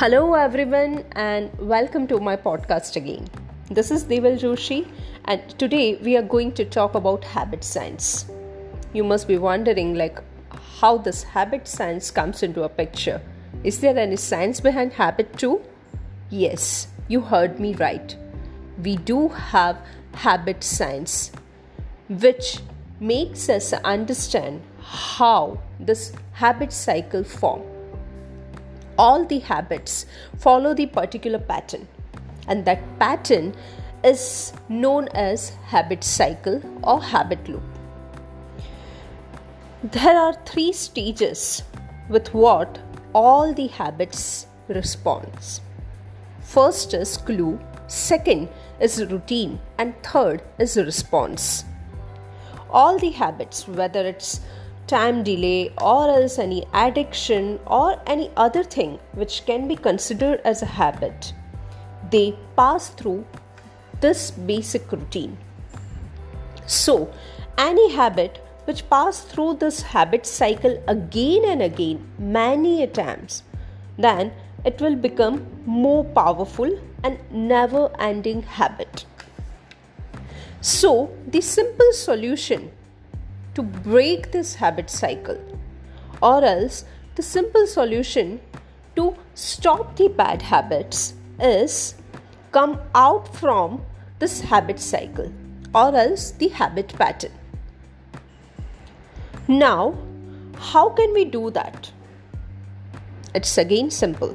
Hello everyone and welcome to my podcast again. This is Deval Joshi and today we are going to talk about habit science. You must be wondering how this habit science comes into a picture. Is there any science behind habit too? Yes, you heard me right. We do have habit science which makes us understand how this habit cycle forms. All the habits follow the particular pattern, and that pattern is known as habit cycle or habit loop. There are three stages with what all the habits responds. First is clue, second is routine, and third is response. All the habits, whether it's time delay or else any addiction or any other thing which can be considered as a habit, they pass through this basic routine. So, any habit which pass through this habit cycle again and again many a times, then it will become more powerful and never-ending habit. So, the simple solution to break this habit cycle, or else the simple solution to stop the bad habits, is come out from this habit cycle or else the habit pattern. Now, how can we do that? It's again simple.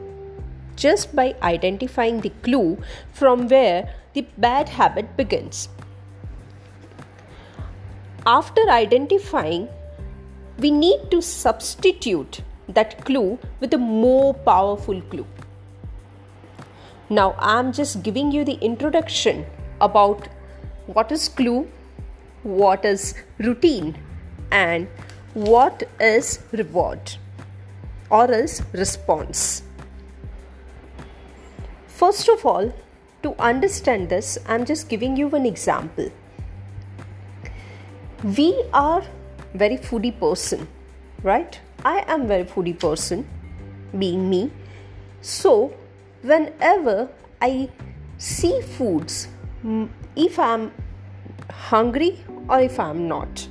Just by identifying the clue from where the bad habit begins. After identifying, we need to substitute that clue with a more powerful clue. Now, I'm just giving you the introduction about what is clue, what is routine, and what is reward or else response. First of all, to understand this, I'm just giving you an example. We are very foodie person, right? I am very foodie person, being me. So, whenever I see foods, if I am hungry or if I am not,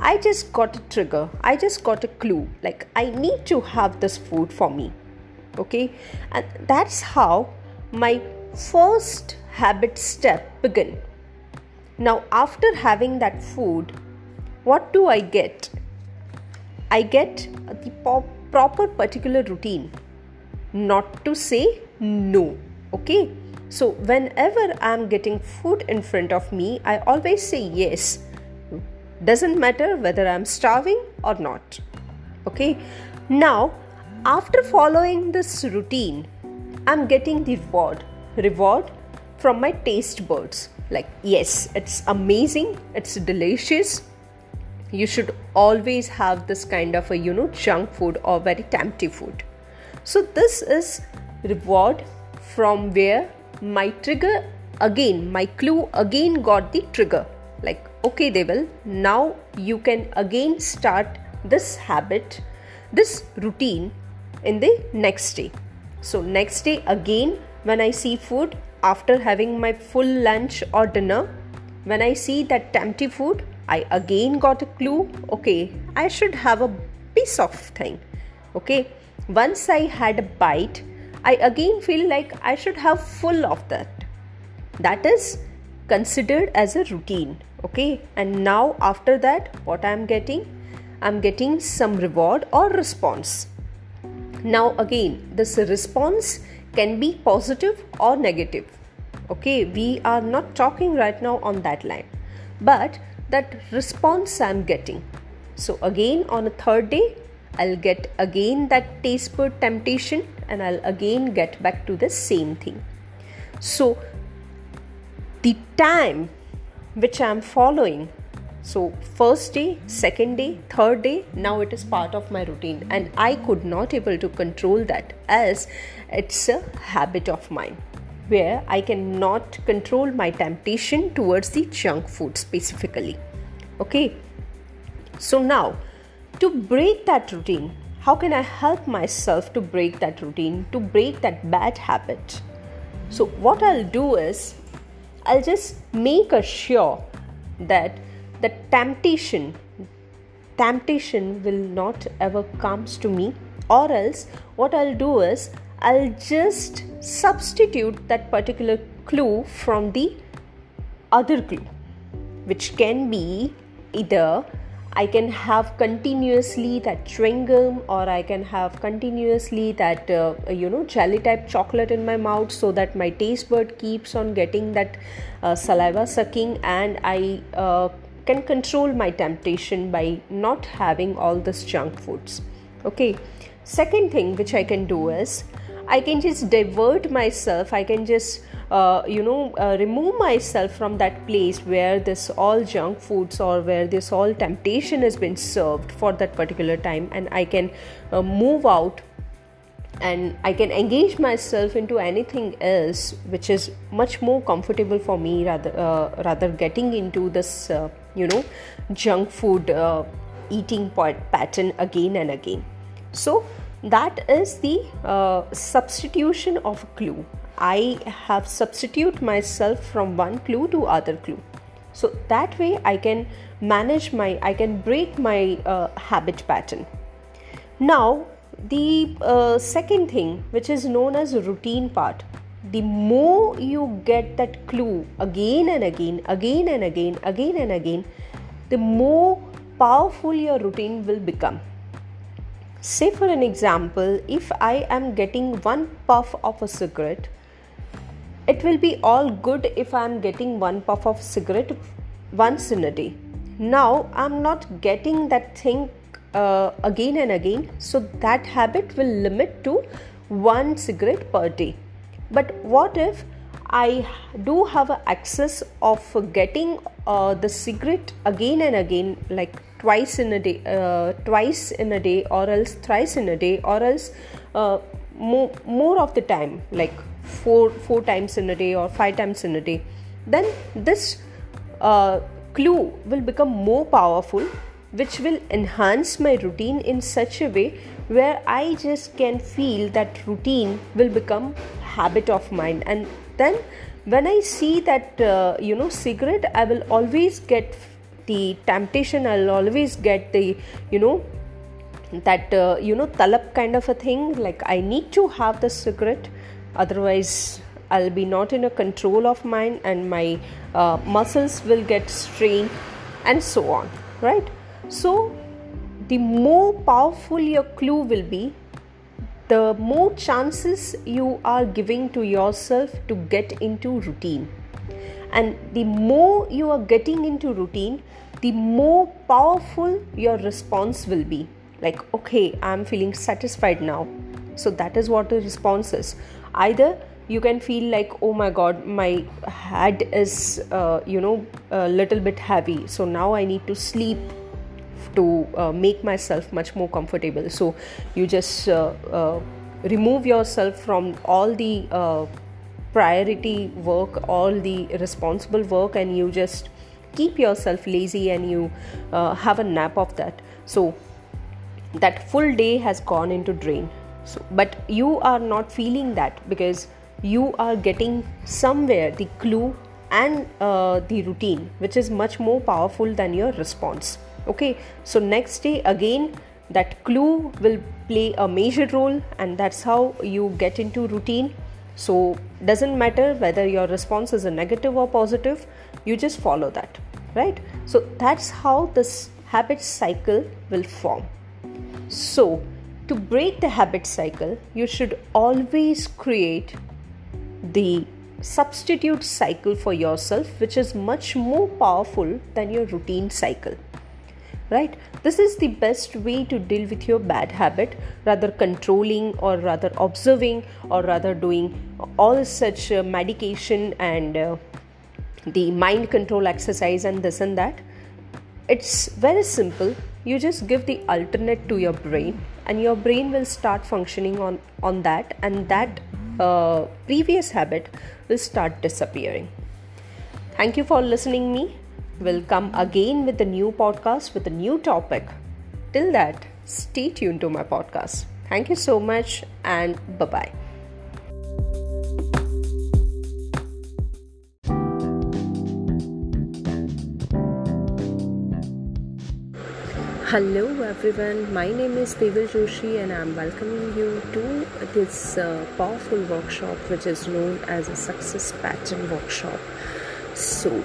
I just got a trigger. I just got a clue. I need to have this food for me. Okay? And that's how my first habit step begins. Now, after having that food, what do I get? I get the proper particular routine, not to say no, okay? So, whenever I'm getting food in front of me, I always say yes. Doesn't matter whether I'm starving or not, okay? Now, after following this routine, I'm getting the reward from my taste buds. Yes, it's amazing, it's delicious. You should always have this kind of junk food or very tempting food. So this is reward from where my trigger again, my clue again got the trigger. Okay, Deval, now you can again start this habit, this routine in the next day. So next day again, when I see food, after having my full lunch or dinner, when I see that tempting food, I again got a clue. Okay, I should have a piece of thing. Okay, once I had a bite, I again feel like I should have full of that. That is considered as a routine. Okay, and now after that, what I'm getting some reward or response. Now again, this response can be positive or negative. Okay, we are not talking right now on that line, but that response I'm getting. So again, on a third day, I'll get again that taste bud temptation and I'll again get back to the same thing. So the time which I'm following, so first day, second day, third day, now it is part of my routine and I could not able to control that as it's a habit of mine where I cannot control my temptation towards the junk food specifically. Okay, so now to break that routine, How can I help myself to break that routine, to break that bad habit? So what I'll do is, I'll just make sure that the temptation will not ever comes to me, or else what I'll do is, I'll just substitute that particular clue from the other clue, which can be either I can have continuously that chewing gum, or I can have continuously that jelly type chocolate in my mouth, so that my taste bud keeps on getting that saliva sucking, and I can control my temptation by not having all this junk foods. Okay, second thing which I can do is I can just divert myself. I can just remove myself from that place where this all junk foods or where this all temptation has been served for that particular time, and I can move out and I can engage myself into anything else which is much more comfortable for me, rather getting into this junk food eating pattern again and again. So that is the substitution of a clue. I have substituted myself from one clue to other clue. So that way I can break my habit pattern. Now the second thing, which is known as routine part. The more you get that clue again and again, the more powerful your routine will become. Say for an example, if I am getting one puff of a cigarette, it will be all good if I am getting one puff of cigarette once in a day. Now I am not getting that thing again and again, so that habit will limit to one cigarette per day. But what if I do have an excess of getting the cigarette again and again, like twice in a day, or else thrice in a day, or else more of the time, like four times in a day or five times in a day? Then this clue will become more powerful, which will enhance my routine in such a way where I just can feel that routine will become habit of mine. And then when I see that cigarette, I will always get the temptation, I'll always get the talab kind of a thing, like I need to have the cigarette, otherwise I'll be not in a control of mine and my muscles will get strained and so on, right? So the more powerful your clue will be, the more chances you are giving to yourself to get into routine. And the more you are getting into routine, the more powerful your response will be. Like, okay, I'm feeling satisfied now. So that is what the response is. Either you can feel like, oh my God, my head is, a little bit heavy. So now I need to sleep to make myself much more comfortable. So you just remove yourself from all the priority work, all the responsible work, and you just keep yourself lazy and you have a nap of that. So that full day has gone into drain. So, but you are not feeling that because you are getting somewhere the clue and the routine, which is much more powerful than your response. Okay, so next day again that clue will play a major role, and that's how you get into routine. So doesn't matter whether your response is a negative or positive, you just follow that, right? So that's how this habit cycle will form. So to break the habit cycle, you should always create the substitute cycle for yourself, which is much more powerful than your routine cycle, right? This is the best way to deal with your bad habit, rather controlling or rather observing or rather doing all such medication and the mind control exercise and this and that. It's very simple. You just give the alternate to your brain and your brain will start functioning on that, and that previous habit will start disappearing. Thank you for listening me. We'll come again with a new podcast with a new topic. Till that, Stay tuned to my podcast. Thank you so much and bye-bye. Hello everyone, my name is Deval Joshi and I am welcoming you to this powerful workshop which is known as a Success Pattern Workshop. So,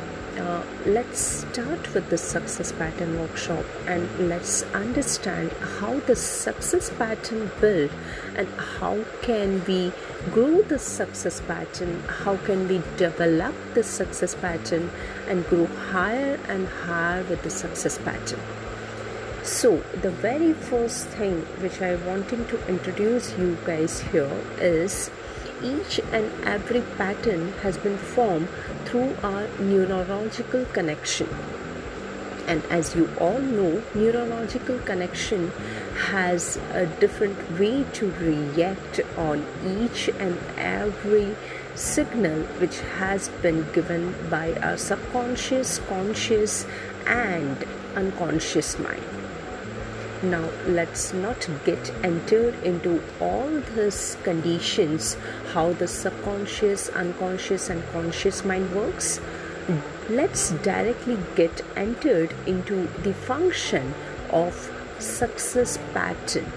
let's start with the Success Pattern Workshop and let's understand how the success pattern build and how can we grow the success pattern, how can we develop the success pattern and grow higher and higher with the success pattern. So the very first thing which I wanting to introduce you guys here is each and every pattern has been formed through our neurological connection. And as you all know, neurological connection has a different way to react on each and every signal which has been given by our subconscious, conscious and unconscious mind. Now, let's not get entered into all these conditions, how the subconscious, unconscious and conscious mind works. Let's directly get entered into the function of success pattern.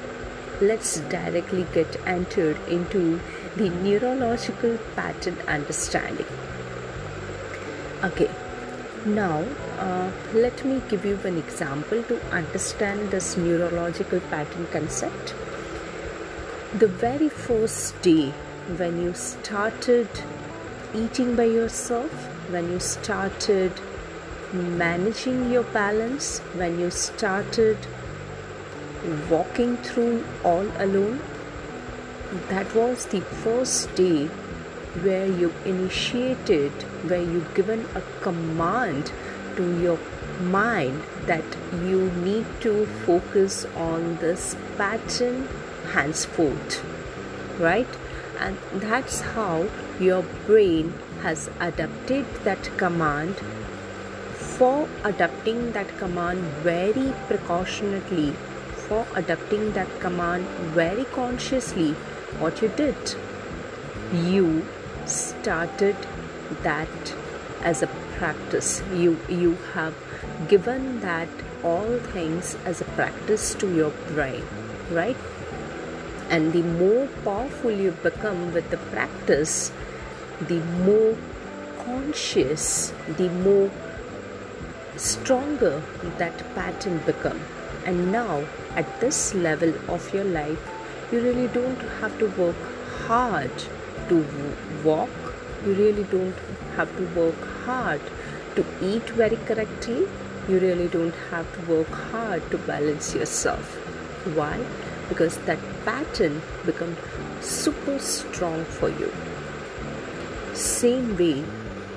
Let's directly get entered into the neurological pattern understanding. Okay. Now, let me give you an example to understand this neurological pattern concept. The very first day when you started eating by yourself, when you started managing your balance, when you started walking through all alone, that was the first day where you initiated, where you given a command to your mind that you need to focus on this pattern henceforth, right? And that's how your brain has adapted that command. For adapting that command very precautionately, for adapting that command very consciously, what you did, you started that as a practice. You have given that all things as a practice to your brain, right? And the more powerful you become with the practice, the more conscious, the more stronger that pattern become. And now at this level of your life, you really don't have to work hard to walk, you really don't have to work hard to eat very correctly, you really don't have to work hard to balance yourself. Why? Because that pattern becomes super strong for you. Same way,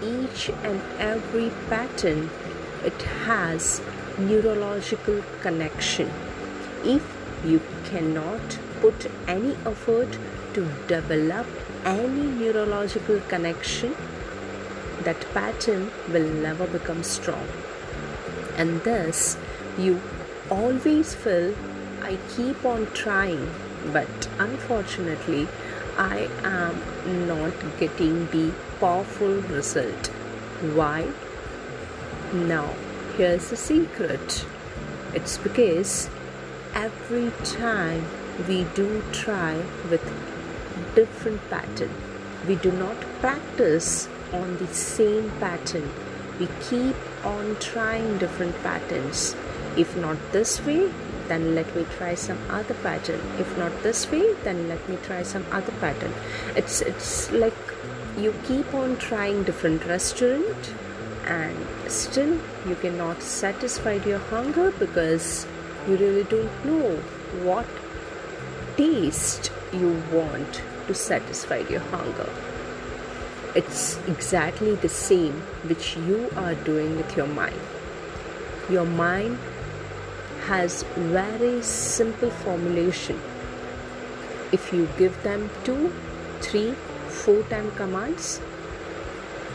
each and every pattern, it has neurological connection. If you cannot put any effort to develop any neurological connection, that pattern will never become strong. And thus, you always feel, I keep on trying, but unfortunately, I am not getting the powerful result. Why? Now, here's the secret. It's because every time we do try with different pattern, we do not practice on the same pattern, we keep on trying different patterns. If not this way, then let me try some other pattern. If not this way, then let me try some other pattern. It's like you keep on trying different restaurant and still you cannot satisfy your hunger because you really don't know what taste you want to satisfy your hunger. It's exactly the same which you are doing with your mind. Your mind has very simple formulation. If you give them 2, 3, 4 time commands,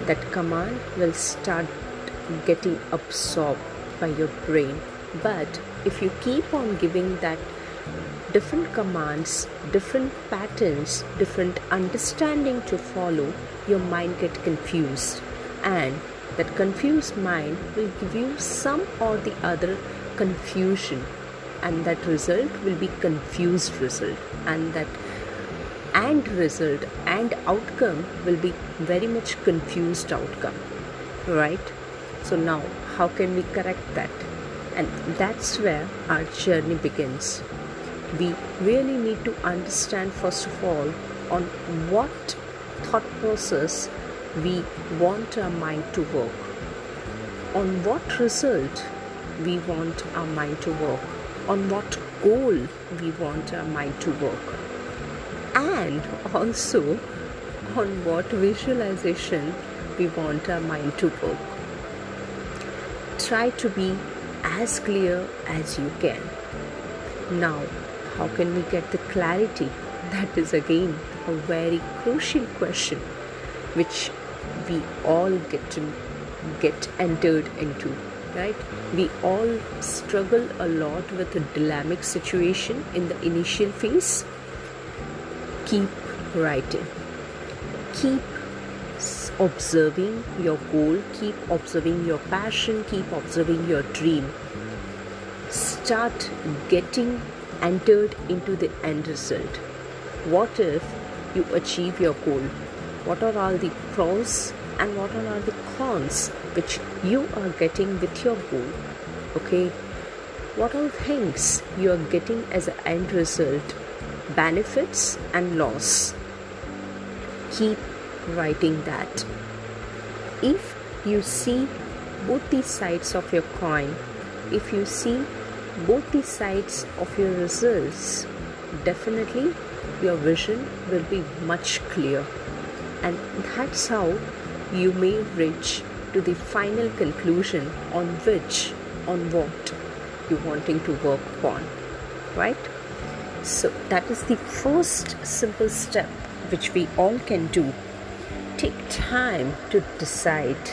that command will start getting absorbed by your brain. But if you keep on giving that different commands, different patterns, different understanding to follow, your mind get confused, and that confused mind will give you some or the other confusion, and that result will be confused result, and that end result and outcome will be very much confused outcome, right? So now how can we correct that? And that's where our journey begins. We really need to understand first of all on what thought process we want our mind to work, on what result we want our mind to work, on what goal we want our mind to work, and also on what visualization we want our mind to work. Try to be as clear as you can. Now, how can we get the clarity? That is again a very crucial question which we all get entered into, right? We all struggle a lot with a dilemmic situation in the initial phase. Keep writing. Keep observing your goal. Keep observing your passion. Keep observing your dream. Start getting entered into the end result. What if you achieve your goal? What are all the pros and what are all the cons which you are getting with your goal? Okay, what are things you are getting as an end result? Benefits and loss. Keep writing that. If you see both the sides of your coin, if you see both the sides of your results, definitely your vision will be much clearer, and that's how you may reach to the final conclusion on what you're wanting to work on, right? So that is the first simple step which we all can do. Take time to decide.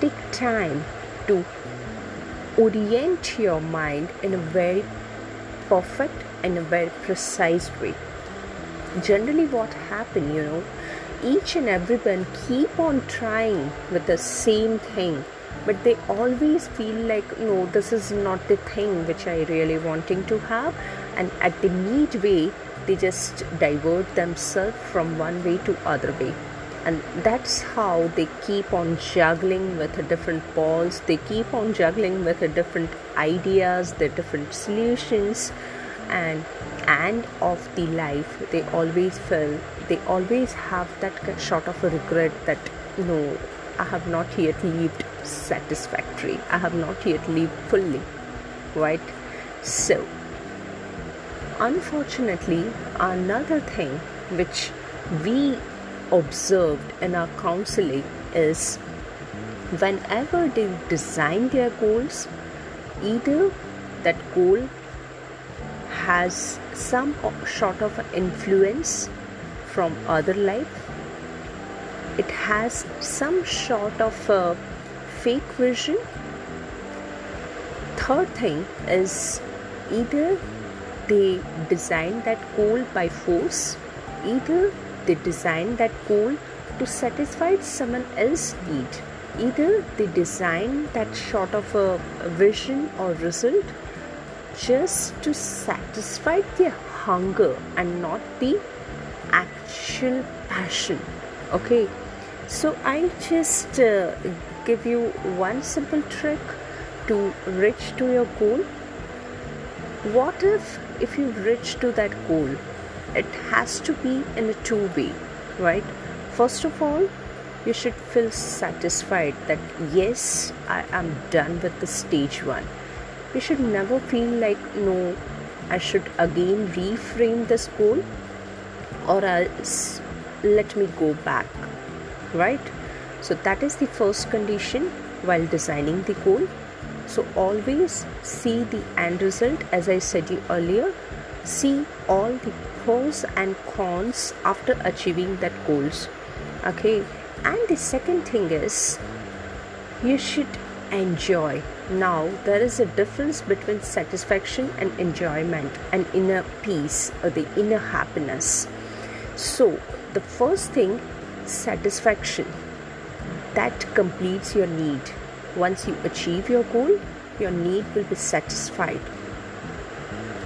Take time to orient your mind in a very perfect and a very precise way. Generally what happens, you know, each and everyone keep on trying with the same thing, but they always feel like, no, this is not the thing which I really wanting to have, and at the midway they just divert themselves from one way to other way, and that's how they keep on juggling with the different balls, they keep on juggling with the different ideas, the different solutions, and end of the life they always have that sort of a regret that, no, I have not yet lived satisfactory, I have not yet lived fully, right? So unfortunately another thing which we observed in our counseling is whenever they design their goals, either that goal has some sort of influence from other life, it has some sort of a fake vision. Third thing is either they design that goal by force, either they design that goal to satisfy someone else's need, either they design that sort of a vision or result just to satisfy their hunger and not the actual passion. Okay, so I'll just give you one simple trick to reach to your goal. What if you reach to that goal, it has to be in a two-way, right? First of all, you should feel satisfied that yes, I am done with the stage one. You should never feel like, no, I should again reframe this goal or else let me go back, right? So that is the first condition while designing the goal. So always see the end result, as I said you earlier. See all the pros and cons after achieving that goals. Okay, and the second thing is you should and joy. Now there is a difference between satisfaction and enjoyment and inner peace or the inner happiness. So the first thing, satisfaction, that completes your need. Once you achieve your goal, your need will be satisfied.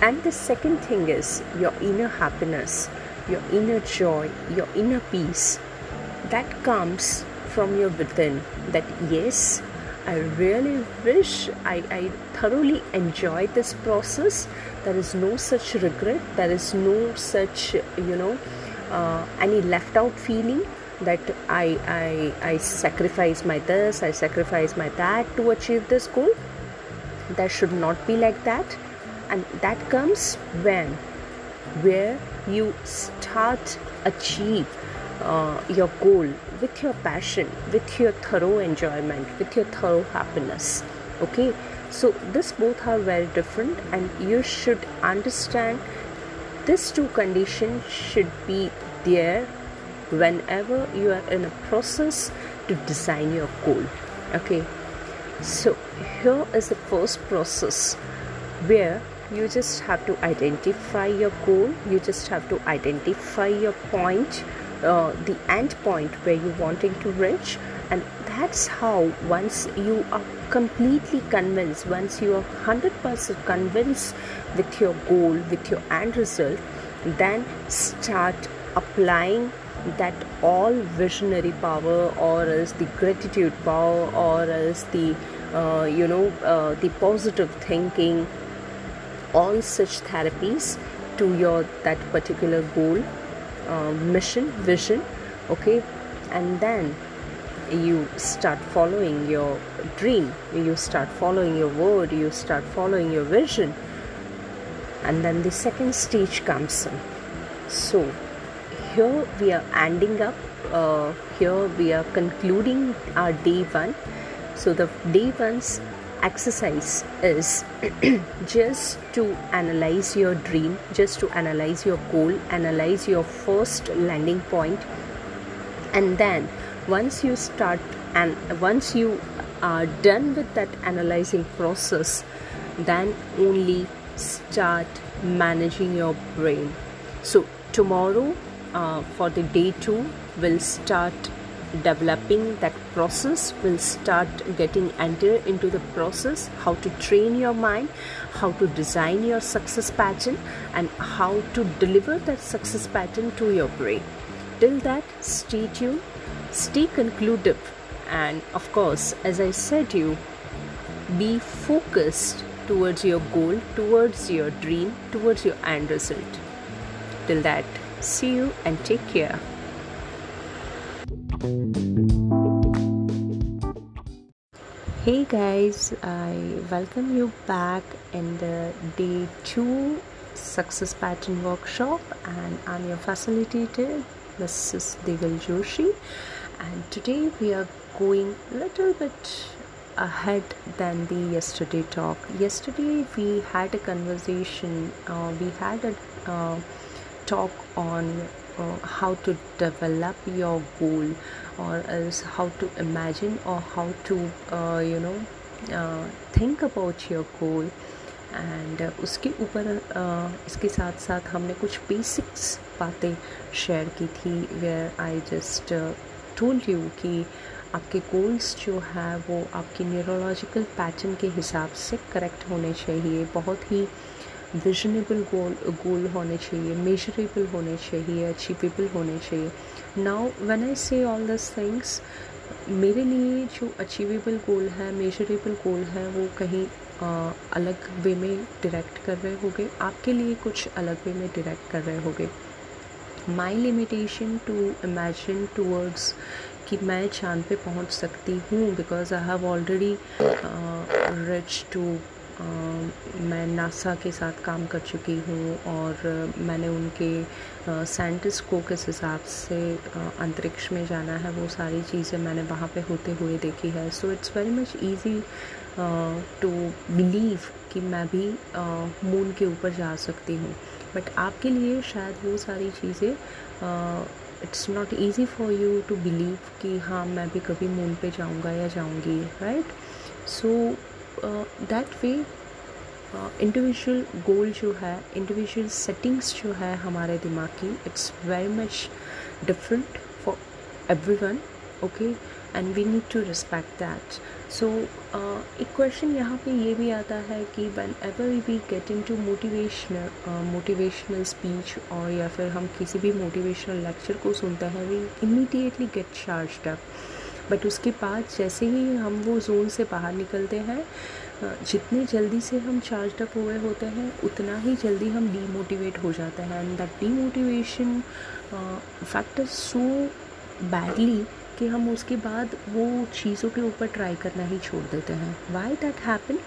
And the second thing is your inner happiness, your inner joy, your inner peace. That comes from your within, that yes, I really wish I thoroughly enjoyed this process. There is no such regret, there is no such, any left out feeling that I sacrifice my this, I sacrifice my that to achieve this goal. That should not be like that. And that comes where you start achieve your goal with your passion, with your thorough enjoyment, with your thorough happiness. Okay, so this both are very different, and you should understand these two conditions should be there whenever you are in a process to design your goal. Okay, so here is the first process where you just have to identify your goal, you just have to identify your point, the end point where you're wanting to reach. And that's how, once you are completely convinced, once you are 100% convinced with your goal, with your end result, then start applying that all visionary power, or as the gratitude power, or as the the positive thinking, all such therapies to your that particular goal, mission, vision. Okay, and then you start following your dream, you start following your word, you start following your vision. And then the second stage comes in. So here we are ending up, here we are concluding our day one. So the day one's exercise is just to analyze your dream, just to analyze your goal, analyze your first landing point. And then once you start, and once you are done with that analyzing process, then only start managing your brain. So tomorrow for the day two, we'll start developing that process, will start getting entered into the process, how to train your mind, how to design your success pattern, and how to deliver that success pattern to your brain. Till that, stay tuned, stay conclusive, and of course, as I said to you, be focused towards your goal, towards your dream, towards your end result. Till that, see you and take care. Hey guys, I welcome you back in the day 2 success pattern workshop, and I'm your facilitator, Mrs. Deval Joshi, and today we are going a little bit ahead than the yesterday talk. Yesterday we had a conversation, we had a talk on how to develop your goal, or else how to imagine, or how to think about your goal. And उसके ऊपर इसके साथ साथ हमने कुछ basics बातें share की थी, where I just told you कि आपके गोल्स जो हैं वो आपकी न्यूरोलॉजिकल पैटर्न के हिसाब से करेक्ट होने चाहिए, बहुत ही विजनेबल गोल होने चाहिए, मेजरेबल होने चाहिए, अचीवेबल होने चाहिए. नाउ व्हेन आई से ऑल दिस थिंग्स, मेरे लिए जो अचीवेबल गोल है, मेजरेबल गोल है, वो कहीं अलग वे में डायरेक्ट कर रहे होंगे, आपके लिए कुछ अलग वे में डायरेक्ट कर रहे होंगे. My limitation to imagine towards कि मैं चांद पे पहुंच सकती हूँ, because I have already reach to, मैं नासा के साथ काम कर चुकी हूँ, और मैंने उनके साइंटिस्ट को किस हिसाब से अंतरिक्ष में जाना है वो सारी चीज़ें मैंने वहाँ पे होते हुए देखी है. So it's very much easy to believe कि मैं भी मून के ऊपर जा सकती हूँ, बट आपके लिए शायद वो सारी चीज़ें, it's not easy for you to believe कि हाँ मैं भी कभी मून पे जाऊँगा या जाऊँगी, right. So that way individual goal जो है, individual settings जो है हमारे दिमाग की, it's very much different for everyone, okay, and we need to respect that. So एक question यहाँ पे ये भी आता है कि whenever we get into motivational speech और या फिर हम किसी भी motivational lecture को सुनते हैं, we immediately get charged up. But उसके बाद जैसे ही हम वो जोन से बाहर निकलते हैं, जितने जल्दी से हम चार्ज अप हुए होते हैं उतना ही जल्दी हम डीमोटिवेट हो जाते हैं. And that demotivation factor so badly कि हम उसके बाद वो चीज़ों के ऊपर ट्राई करना ही छोड़ देते हैं. Why that happen?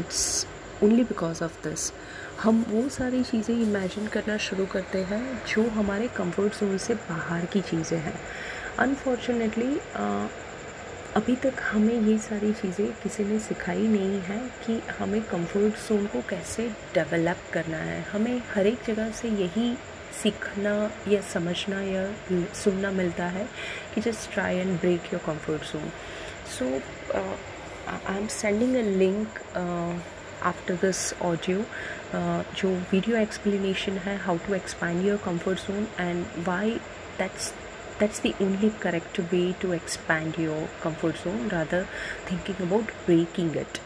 It's only because of this. हम वो सारी चीज़ें इमेजिन करना शुरू करते हैं जो हमारे कंफर्ट जोन से बाहर की चीज़ें हैं. अनफॉर्चुनेटली अभी तक हमें ये सारी चीज़ें किसी ने सिखाई नहीं है कि हमें कंफर्ट जोन को कैसे डेवलप करना है. हमें हर एक जगह से यही सीखना या समझना या सुनना मिलता है कि just try and break your comfort zone. So I am sending a link after this audio, जो वीडियो एक्सप्लेनेशन है how to expand your comfort zone and why that's the only correct way to expand your comfort zone rather thinking about breaking it.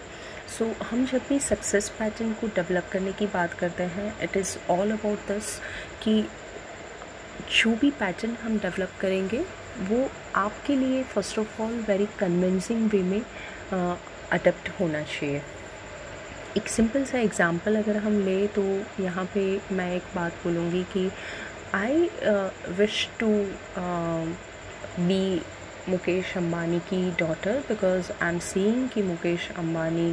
So हम जब भी success pattern को develop करने की बात करते हैं, it is all about this कि जो भी pattern हम develop करेंगे वो आपके लिए first of all very convincing way में adapt होना चाहिए. एक simple सा example अगर हम ले तो यहाँ पे मैं एक बात बोलूँगी कि I wish to be Mukesh Ambani की daughter because I'm seeing कि Mukesh Ambani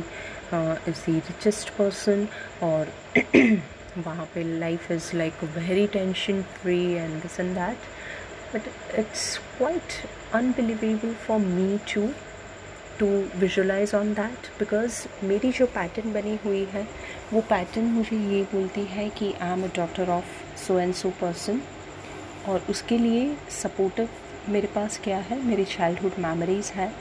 is the richest person और वहाँ पे life is like very tension free and this and that, but it's quite unbelievable for me too to visualize on that because मेरी जो pattern बनी हुई है वो pattern मुझे ये बोलती है कि I am a daughter of so and so person और उसके लिए supportive मेरे पास क्या है, मेरी childhood memories है,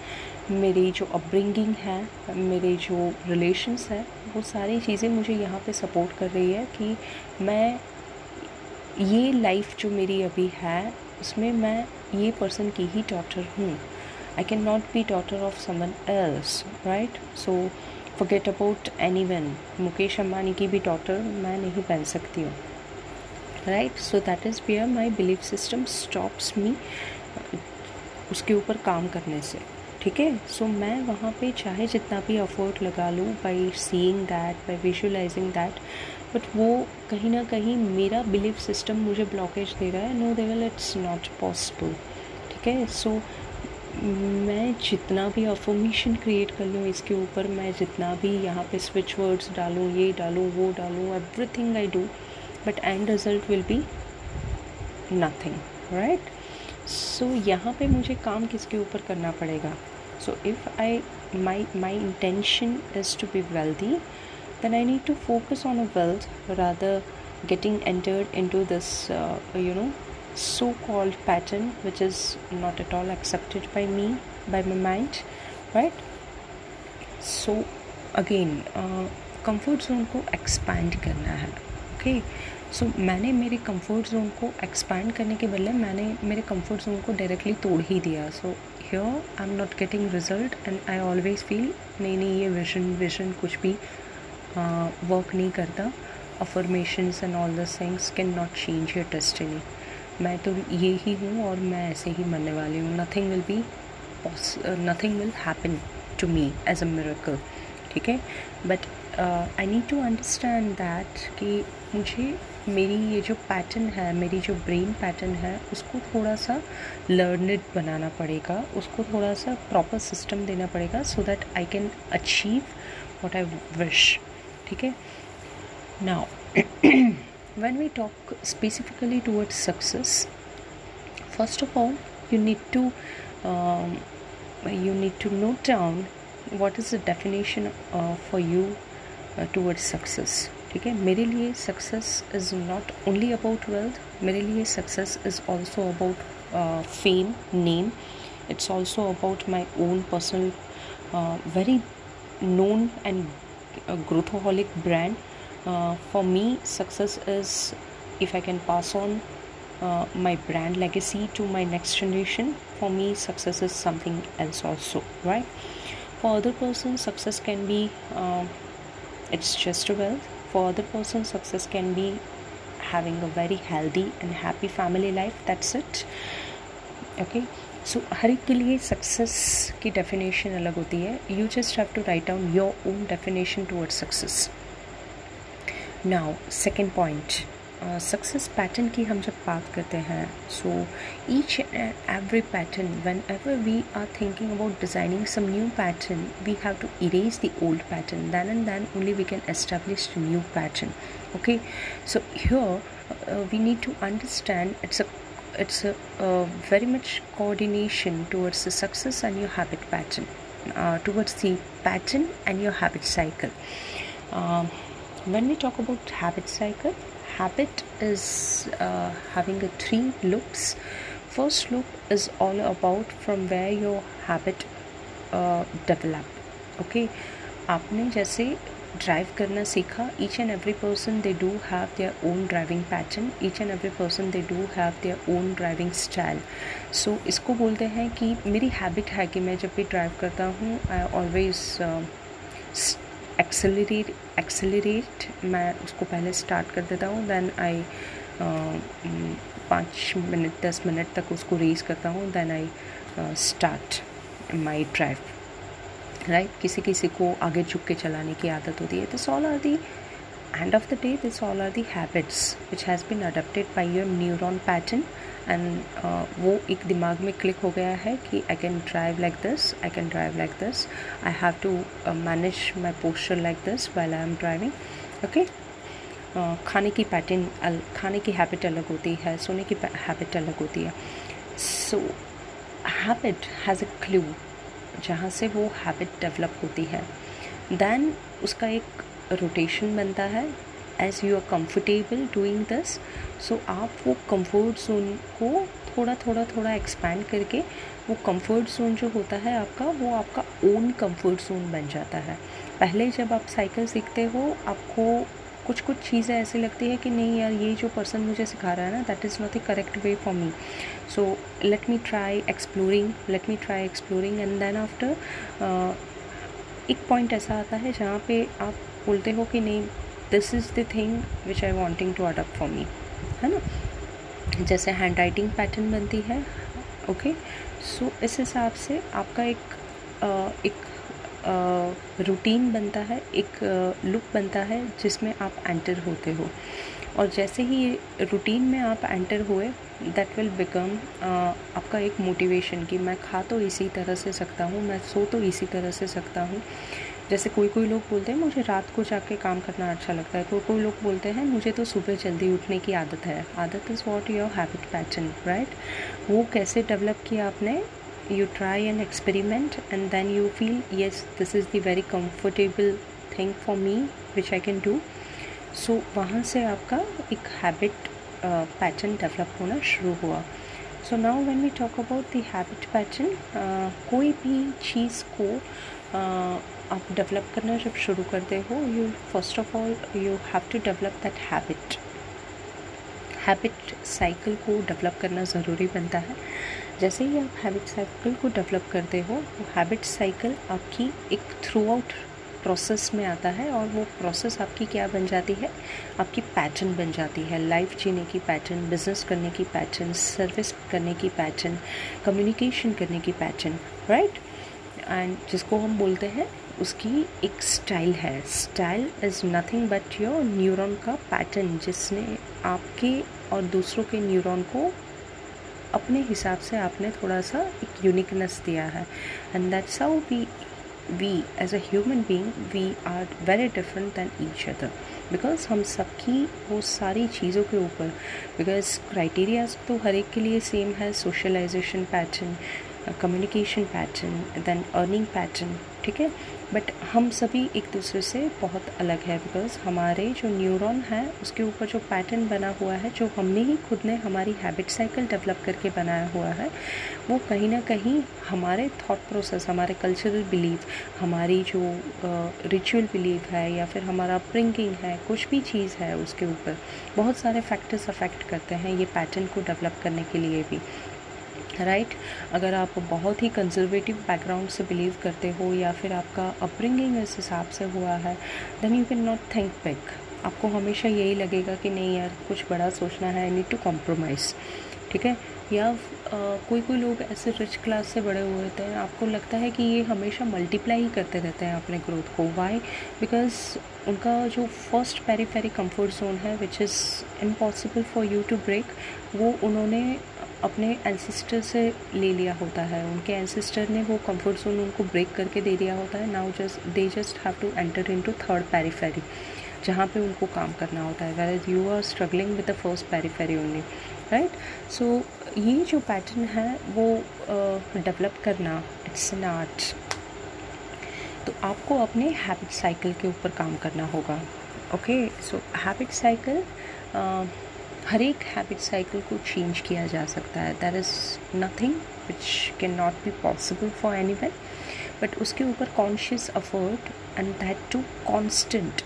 मेरी जो upbringing है, मेरे जो relations है, वो सारी चीज़ें मुझे यहाँ पे support कर रही है कि मैं ये life जो मेरी अभी है उसमें मैं ये person की ही daughter हूँ. I cannot be daughter of someone else, right? So forget about anyone. Mukesh Ambani की भी daughter मैं नहीं बन सकती हूँ, right? So that is where my belief system stops me उसके ऊपर काम करने से. ठीक है, सो मैं वहाँ पे चाहे जितना भी एफर्ट लगा लूँ by seeing that, by visualizing that, but वो कहीं ना कहीं मेरा belief system मुझे blockage दे रहा है. No Deval, it's not possible. ठीक है, so मैं जितना भी अफॉर्मेशन क्रिएट कर लूँ इसके ऊपर, मैं जितना भी यहाँ पे स्विच वर्ड्स डालूँ, ये डालूँ, वो डालूँ, everything I do, but end result will be nothing, right? So यहाँ पे मुझे काम किसके ऊपर करना पड़ेगा? So if I my intention is to be wealthy, then I need to focus on a wealth rather getting entered into this you know so-called pattern which is not at all accepted by me, by my mind, right? So again comfort zone को expand करना है, okay? So मैंने मेरे comfort zone को expand करने के बदले मैंने मेरे comfort zone को directly तोड़ ही दिया. So here I'm not getting result and I always feel नहीं ये vision कुछ भी work नहीं करता. Affirmations and all those things cannot change your destiny. मैं तो ये ही हूँ और मैं ऐसे ही मरने वाली हूँ. Nothing will happen to me as a miracle. ठीक है, but I need to understand that कि मुझे मेरी ये जो पैटर्न है, मेरी जो ब्रेन पैटर्न है, उसको थोड़ा सा लर्नड बनाना पड़ेगा, उसको थोड़ा सा प्रॉपर सिस्टम देना पड़ेगा so that I can achieve what I wish. ठीक है, now when we talk specifically towards success, first of all you need to note down what is the definition for you towards success. ठीक है, मेरे लिए success is not only about wealth. मेरे लिए success is also about fame, name. It's also about my own personal very known and growthaholic brand. For me, success is if I can pass on my brand legacy to my next generation. For me, success is something else also, right? For other person, success can be it's just wealth. For other person, success can be having a very healthy and happy family life. That's it. Okay. So, हर एक के लिए success की definition अलग होती है. You just have to write down your own definition towards success. Now second point, success pattern की हम जब बात करते हैं, so each and every pattern, whenever we are thinking about designing some new pattern, we have to erase the old pattern, then and then only we can establish new pattern. Okay, so here we need to understand it's a very much coordination towards the success and your habit pattern, towards the pattern and your habit cycle. When we talk about habit cycle, habit is having a 3 loops. First loop is all about from where your habit develop. Okay, आपने जैसे drive करना सीखा, each and every person they do have their own driving pattern, each and every person they do have their own driving style. So इसको बोलते हैं कि मेरी habit है कि मैं जब भी ड्राइव करता हूँ, आई ऑलवेज एक्सेलरेट, मैं उसको पहले स्टार्ट कर देता हूँ, दैन आई 5 मिनट 10 मिनट तक उसको रेस करता हूँ, then I start my drive. Right, किसी को आगे झुक के चलाने की आदत होती है. This all are the end of the day, this all are the habits which has been adapted by your neuron pattern, and वो एक दिमाग में क्लिक हो गया है कि I can drive like this, I have to manage my posture like this while I am driving. Okay, खाने की हैबिट अलग होती है, सोने की हैबिट अलग होती है. So habit has a clue जहाँ से वो हैबिट डेवलप होती है, दैन उसका एक रोटेशन बनता है as you are comfortable doing this. So आप वो कंफर्ट जोन को थोड़ा एक्सपैंड करके, वो कंफर्ट जोन जो होता है आपका, वो आपका ओन कंफर्ट जोन बन जाता है. पहले जब आप साइकिल सीखते हो, आपको कुछ चीज़ें ऐसी लगती है कि नहीं यार, ये जो पर्सन मुझे सिखा रहा है ना, that is not a correct way for me, so let me try exploring, and then after एक पॉइंट ऐसा आता है जहाँ पे आप बोलते हो कि नहीं, this is the thing which I wanting to adopt for me, है ना. जैसे हैंड राइटिंग पैटर्न बनती है. ओके, सो इस हिसाब से आपका एक रूटीन बनता है, एक लुक बनता है जिसमें आप एंटर होते हो, और जैसे ही रूटीन में आप एंटर हुए, दैट विल बिकम आपका एक मोटिवेशन कि मैं खा तो इसी तरह से सकता हूँ, मैं सो तो इसी तरह से सकता हूँ. जैसे कोई लोग बोलते हैं मुझे रात को जाके काम करना अच्छा लगता है, कोई लोग बोलते हैं मुझे तो सुबह जल्दी उठने की आदत है. आदत is what your habit pattern, right. वो कैसे डेवलप किया आपने? You try and experiment, and then you feel, yes, this is the very comfortable thing for me which I can do. So वहाँ से आपका एक habit pattern develop होना शुरू हुआ. So now when we talk about the habit pattern, कोई भी चीज़ को आप develop करना जब शुरू करते हो, you first of all you have to develop that habit. Habit cycle को डेवलप करना ज़रूरी बनता है. जैसे ही आप हैबिट साइकिल को डेवलप करते हो, वो हैबिट साइकिल आपकी एक थ्रू आउट प्रोसेस में आता है, और वो प्रोसेस आपकी क्या बन जाती है? आपकी पैटर्न बन जाती है. लाइफ जीने की पैटर्न, बिजनेस करने की पैटर्न, सर्विस करने की पैटर्न, कम्युनिकेशन करने की पैटर्न, राइट. एंड जिसको हम बोलते हैं, उसकी एक स्टाइल है. Style is nothing but your neuron का पैटर्न, जिसने आपके और दूसरों के न्यूरॉन को अपने हिसाब से आपने थोड़ा सा एक यूनिकनेस दिया है. And that's how we as a human being we are very different than each other, because हम सबकी वो सारी चीज़ों के ऊपर, बिकॉज क्राइटेरियाज तो हर एक के लिए सेम है. Socialization pattern, communication pattern, then earning pattern, ठीक है. बट हम सभी एक दूसरे से बहुत अलग है, बिकॉज़ हमारे जो न्यूरॉन है उसके ऊपर जो पैटर्न बना हुआ है, जो हमने ही खुद ने हमारी हैबिट साइकिल डेवलप करके बनाया हुआ है, वो कहीं ना कहीं हमारे थॉट प्रोसेस, हमारे कल्चरल बिलीफ, हमारी जो रिचुअल बिलीफ है या फिर हमारा अपब्रिंगिंग है, कुछ भी चीज़ है उसके ऊपर बहुत सारे फैक्टर्स अफेक्ट करते हैं ये पैटर्न को डेवलप करने के लिए भी, राइट। अगर आप बहुत ही कंजर्वेटिव बैकग्राउंड से बिलीव करते हो या फिर आपका अपब्रिंगिंग इस हिसाब से हुआ है, then you can not think back. आपको हमेशा यही लगेगा कि नहीं यार कुछ बड़ा सोचना है, नीड टू कॉम्प्रोमाइज़, ठीक है। या कोई लोग ऐसे रिच क्लास से बड़े हुए होते हैं, आपको लगता है कि ये हमेशा मल्टीप्लाई ही करते रहते हैं अपने ग्रोथ को। वाई? बिकॉज़ उनका जो फर्स्ट पेरीफेरी कंफर्ट जोन है which is impossible for you to break, वो उन्होंने अपने एंसेस्टर से ले लिया होता है। उनके एंसेस्टर ने वो कंफर्ट जोन उनको ब्रेक करके दे दिया होता है। Now they just have to enter into third periphery जहाँ पे उनको काम करना होता है, where you are struggling with the first periphery only, right. So ये जो पैटर्न है वो डेवलप करना इट्स एन आर्ट। तो आपको अपने हैबिट साइकिल के ऊपर काम करना होगा, ओके। सो हैबिट साइकिल, हर एक हैबिट साइकिल को चेंज किया जा सकता है। There is nothing which can not be possible for anyone, but उसके ऊपर conscious effort and that too constant.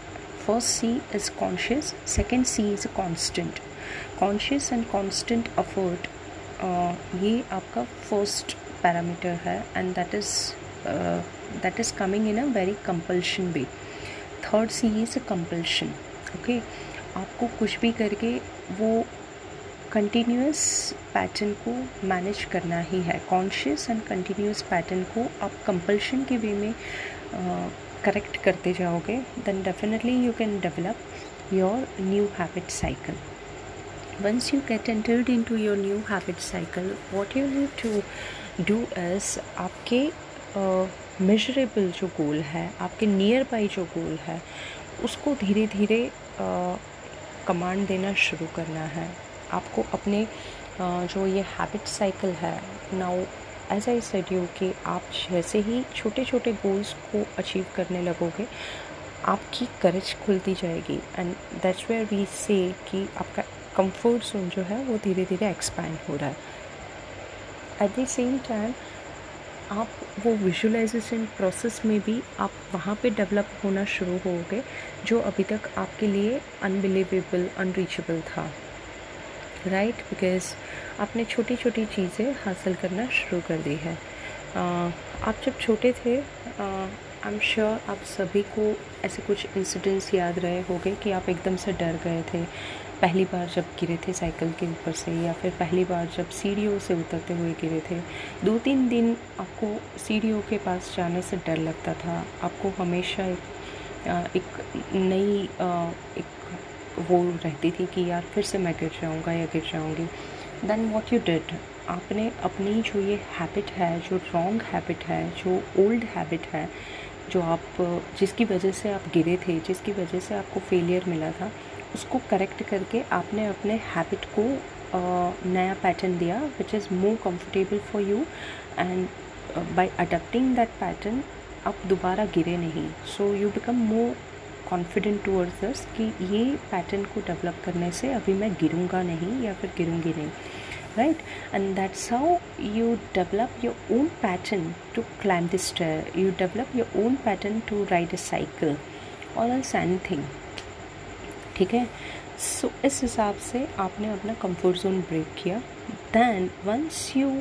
First C is conscious, second C is constant. Conscious and constant effort ये आपका first parameter है, and that is coming in a very compulsion way. Third C is a compulsion, okay. आपको कुछ भी करके वो continuous pattern को manage करना ही है। कॉन्शियस एंड कंटिन्यूस पैटर्न को आप कंपल्शन के वे में करेक्ट करते जाओगे, then definitely you can develop your new habit cycle. Once you get entered into your new habit cycle, what you need to do is आपके measurable जो goal है, आपके नियर बाई जो गोल है, उसको धीरे धीरे कमांड देना शुरू करना है। आपको अपने जो ये हैबिट साइकिल है, now as I said you, कि आप जैसे ही छोटे छोटे गोल्स को अचीव करने लगोगे आपकी करेज खुलती जाएगी, एंड दैट्स वेयर वी से कि आपका कंफर्ट जोन जो है वो धीरे धीरे एक्सपैंड हो रहा है। एट द सेम टाइम आप वो विजुअलाइजेशन प्रोसेस में भी आप वहाँ पे डेवलप होना शुरू होगे जो अभी तक आपके लिए अनबिलीवेबल, अनरीचेबल था, राइट। बिकॉज़ आपने छोटी छोटी चीज़ें हासिल करना शुरू कर दी है। आप जब छोटे थे, आई एम श्योर आप सभी को ऐसे कुछ इंसिडेंट्स याद रहे होंगे कि आप एकदम से डर गए थे, पहली बार जब गिरे थे साइकिल के ऊपर से, या फिर पहली बार जब सीढ़ियों से उतरते हुए गिरे थे। 2-3 दिन आपको सीढ़ियों के पास जाने से डर लगता था। आपको हमेशा एक वो रहती थी कि यार फिर से मैं गिर जाऊँगा या गिर जाऊँगी। देन व्हाट यू डिड, आपने अपनी जो ये हैबिट है, जो रॉन्ग हैबिट है, जो ओल्ड हैबिट है, जो आप जिसकी वजह से आप गिरे थे, जिसकी वजह से आपको फेलियर मिला था, उसको करेक्ट करके आपने अपने हैबिट को नया पैटर्न दिया which is more comfortable for you, and by adopting that pattern आप दोबारा गिरे नहीं। So you become more confident towards this कि ये पैटर्न को डेवलप करने से अभी मैं गिरूंगा नहीं या फिर गिरूंगी नहीं, right? And that's how you develop your own pattern to climb the stair, you develop your own pattern to ride a cycle or else anything, ठीक है। So इस हिसाब से आपने अपना comfort zone break किया। Then once you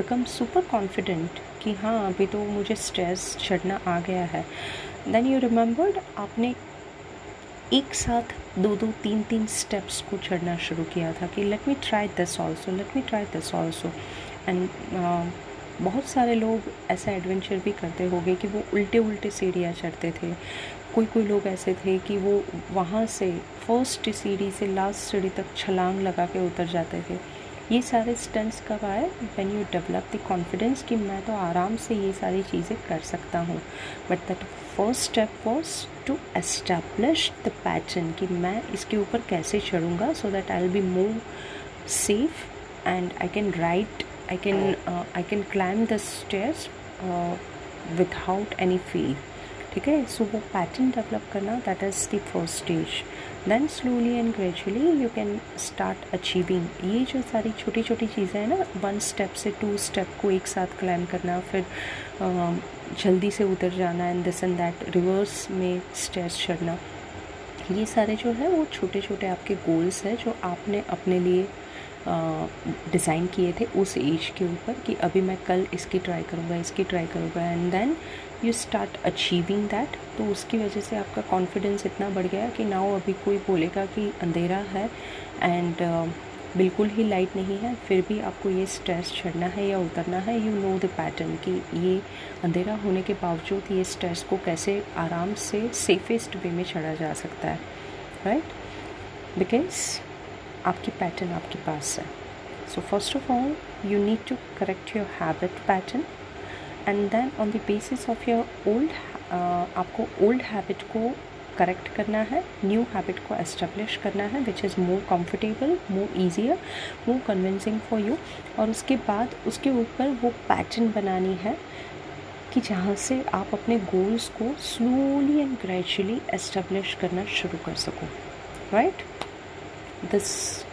become super confident कि हाँ अभी तो मुझे stairs चढ़ना आ गया है, then you remembered आपने एक साथ 2-2, 3-3 स्टेप्स को चढ़ना शुरू किया था कि let me try this also, let me try this also. And बहुत सारे लोग ऐसा एडवेंचर भी करते होंगे कि वो उल्टे उल्टे सीढ़ियाँ चढ़ते थे। कोई लोग ऐसे थे कि वो वहाँ से फर्स्ट सीढ़ी से लास्ट सीढ़ी तक छलांग लगा के उतर जाते थे। ये सारे स्टंट्स कब आए? When you develop the confidence कि मैं तो आराम से ये सारी चीज़ें कर सकता हूँ। But that first step was to establish the pattern कि मैं इसके ऊपर कैसे चढ़ूँगा, so that I will be more safe and I can climb the stairs without any fail. ठीक है, सो वो पैटर्न डेवलप करना, that is the first stage. Then slowly and gradually you can start achieving. ये जो सारी छोटी छोटी चीज़ें हैं ना, 1 स्टेप से 2 स्टेप को एक साथ क्लाइम करना, फिर जल्दी से उतर जाना and this and that, reverse में स्टेयर्स चढ़ना, ये सारे जो है वो छोटे छोटे आपके गोल्स हैं जो आपने अपने लिए डिज़ाइन किए थे उस एज के ऊपर कि अभी मैं कल इसकी ट्राई करूँगा, इसकी ट्राई करूँगा, and then you start achieving that. तो उसकी वजह से आपका कॉन्फिडेंस इतना बढ़ गया कि नाउ अभी कोई बोलेगा कि अंधेरा है एंड बिल्कुल ही लाइट नहीं है, फिर भी आपको ये स्ट्रेस चढ़ना है या उतरना है. यू नो द पैटर्न कि ये अंधेरा होने के बावजूद ये स्ट्रेस को कैसे आराम से सेफेस्ट वे में चढ़ा जा सकता है, राइट? बिकॉज आपकी पैटर्न आपके पास है. So first of all you need to correct your habit pattern and then on the basis of your old, आपको ओल्ड हैबिट को करेक्ट करना है, न्यू हैबिट को एस्टेब्लिश करना है which is more comfortable, more easier, more convincing for you. और उसके बाद उसके ऊपर वो पैटर्न बनानी है कि जहाँ से आप अपने गोल्स को स्लोली एंड ग्रेजुअली एस्टेब्लिश करना शुरू कर सको, right? This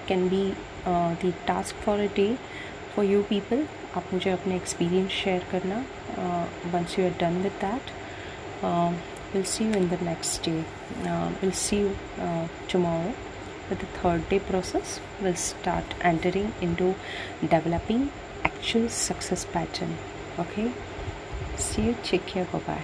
can be the task for a day for you people. आप मुझे अपने experience share करना once you are done with that. We'll see you in the next day. We'll see you tomorrow with the third day process. We'll start entering into developing actual success pattern. Okay? See you. Take care. Bye-bye.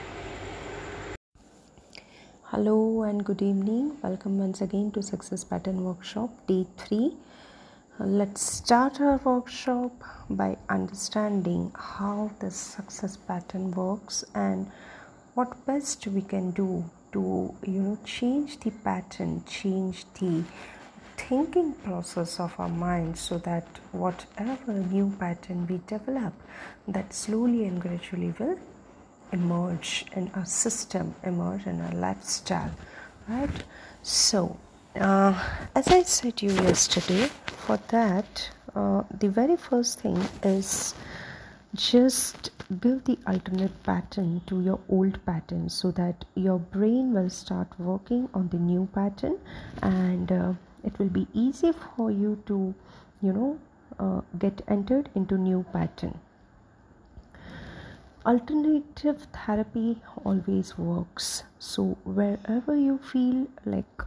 Hello and good evening. Welcome once again to Success Pattern Workshop Day 3. Let's start our workshop by understanding how the success pattern works and what best we can do to, change the pattern, change the thinking process of our mind so that whatever new pattern we develop, that slowly and gradually will emerge in our system, emerge in our lifestyle, right? So, as I said to you yesterday, for that, the very first thing is just build the alternate pattern to your old pattern so that your brain will start working on the new pattern and it will be easy for you to, get entered into new pattern. Alternative therapy always works. So wherever you feel like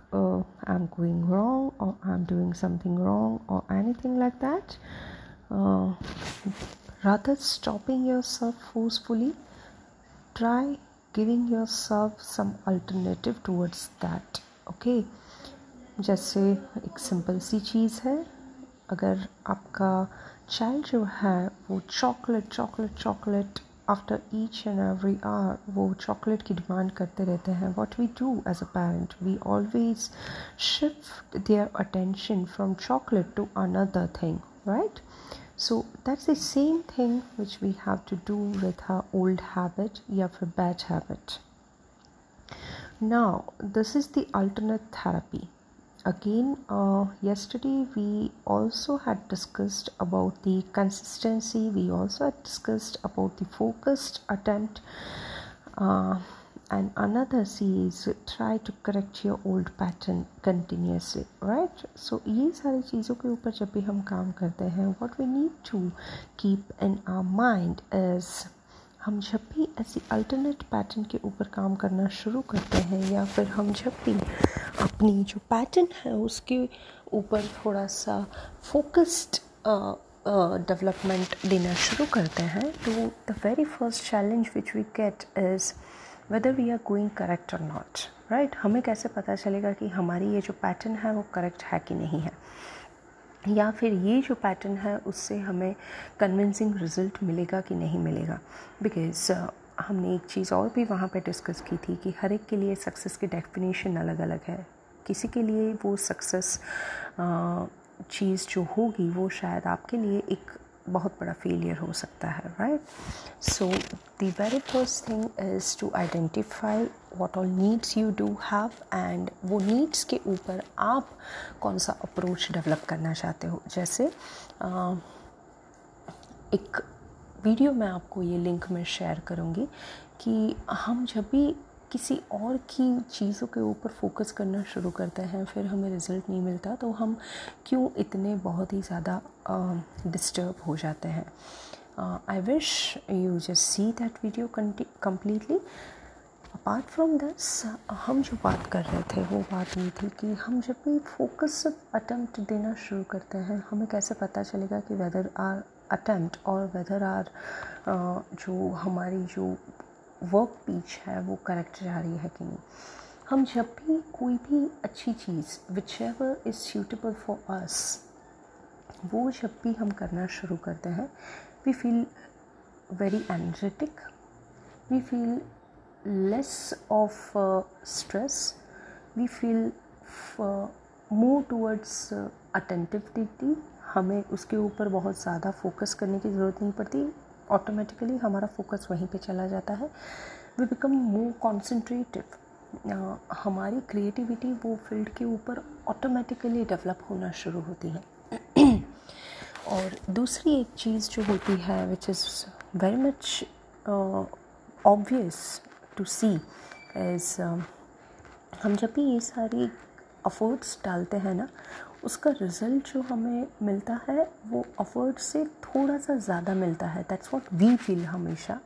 I'm going wrong or I'm doing something wrong or anything like that, rather stopping yourself forcefully, try giving yourself some alternative towards that. Okay? जैसे एक simple सी चीज़ है, अगर आपका child जो है वो chocolate after each and every hour वो chocolate की demand करते रहते हैं, what we do as a parent, we always shift their attention from chocolate to another thing, right? So that's the same thing which we have to do with our old habit या फिर bad habit. Now this is the alternate therapy. Again, yesterday we also had discussed about the consistency, we also had discussed about the focused attempt, and another C is try to correct your old pattern continuously, right? So, ये सारी चीज़ों के ऊपर जब भी हम काम करते हैं, what we need to keep in our mind is हम जब भी ऐसी अल्टरनेट पैटर्न के ऊपर काम करना शुरू करते हैं या फिर हम जब भी अपनी जो पैटर्न है उसके ऊपर थोड़ा सा फोकस्ड डेवलपमेंट देना शुरू करते हैं, तो the very first challenge which we get is whether we are going correct और नॉट, राइट? हमें कैसे पता चलेगा कि हमारी ये जो पैटर्न है वो करेक्ट है कि नहीं है, या फिर ये जो पैटर्न है उससे हमें कन्विंसिंग रिजल्ट मिलेगा कि नहीं मिलेगा. बिकॉज हमने एक चीज़ और भी वहाँ पे डिस्कस की थी कि हर एक के लिए सक्सेस की डेफिनेशन अलग अलग है. किसी के लिए वो सक्सेस चीज़ जो होगी वो शायद आपके लिए एक बहुत बड़ा फेलियर हो सकता है, right? So the very first thing is to identify what all needs you do have and वो नीड्स के ऊपर आप कौन सा अप्रोच डेवलप करना चाहते हो. जैसे एक वीडियो मैं आपको ये लिंक में शेयर करूँगी कि हम जब भी किसी और की चीज़ों के ऊपर फोकस करना शुरू करते हैं फिर हमें रिज़ल्ट नहीं मिलता तो हम क्यों इतने बहुत ही ज़्यादा डिस्टर्ब हो जाते हैं। I wish you just see that video completely. Apart from this, हम जो बात कर रहे थे वो बात ये थी कि हम जब भी फोकस अटेम्प्ट देना शुरू करते हैं हमें कैसे पता चलेगा कि whether our attempt और whether our जो हमारी जो वर्क पीच है वो करेक्ट जा रही है कि नहीं। हम जब भी कोई भी अच्छी चीज़ whichever is suitable for us वो जब भी हम करना शुरू करते हैं we feel very energetic, we feel less of stress, we feel more towards attentivity, हमें उसके ऊपर बहुत ज़्यादा फोकस करने की ज़रूरत नहीं पड़ती, ऑटोमेटिकली हमारा फोकस वहीं पे चला जाता है, we become more concentrative, हमारी क्रिएटिविटी वो फील्ड के ऊपर ऑटोमेटिकली डेवलप होना शुरू होती है। और दूसरी एक चीज़ जो होती है which is very much obvious to see is हम जब भी ये सारी अफर्ट्स डालते हैं ना उसका रिज़ल्ट जो हमें मिलता है वो अफर्ट से थोड़ा सा ज़्यादा मिलता है। दैट्स व्हाट वी फील हमेशा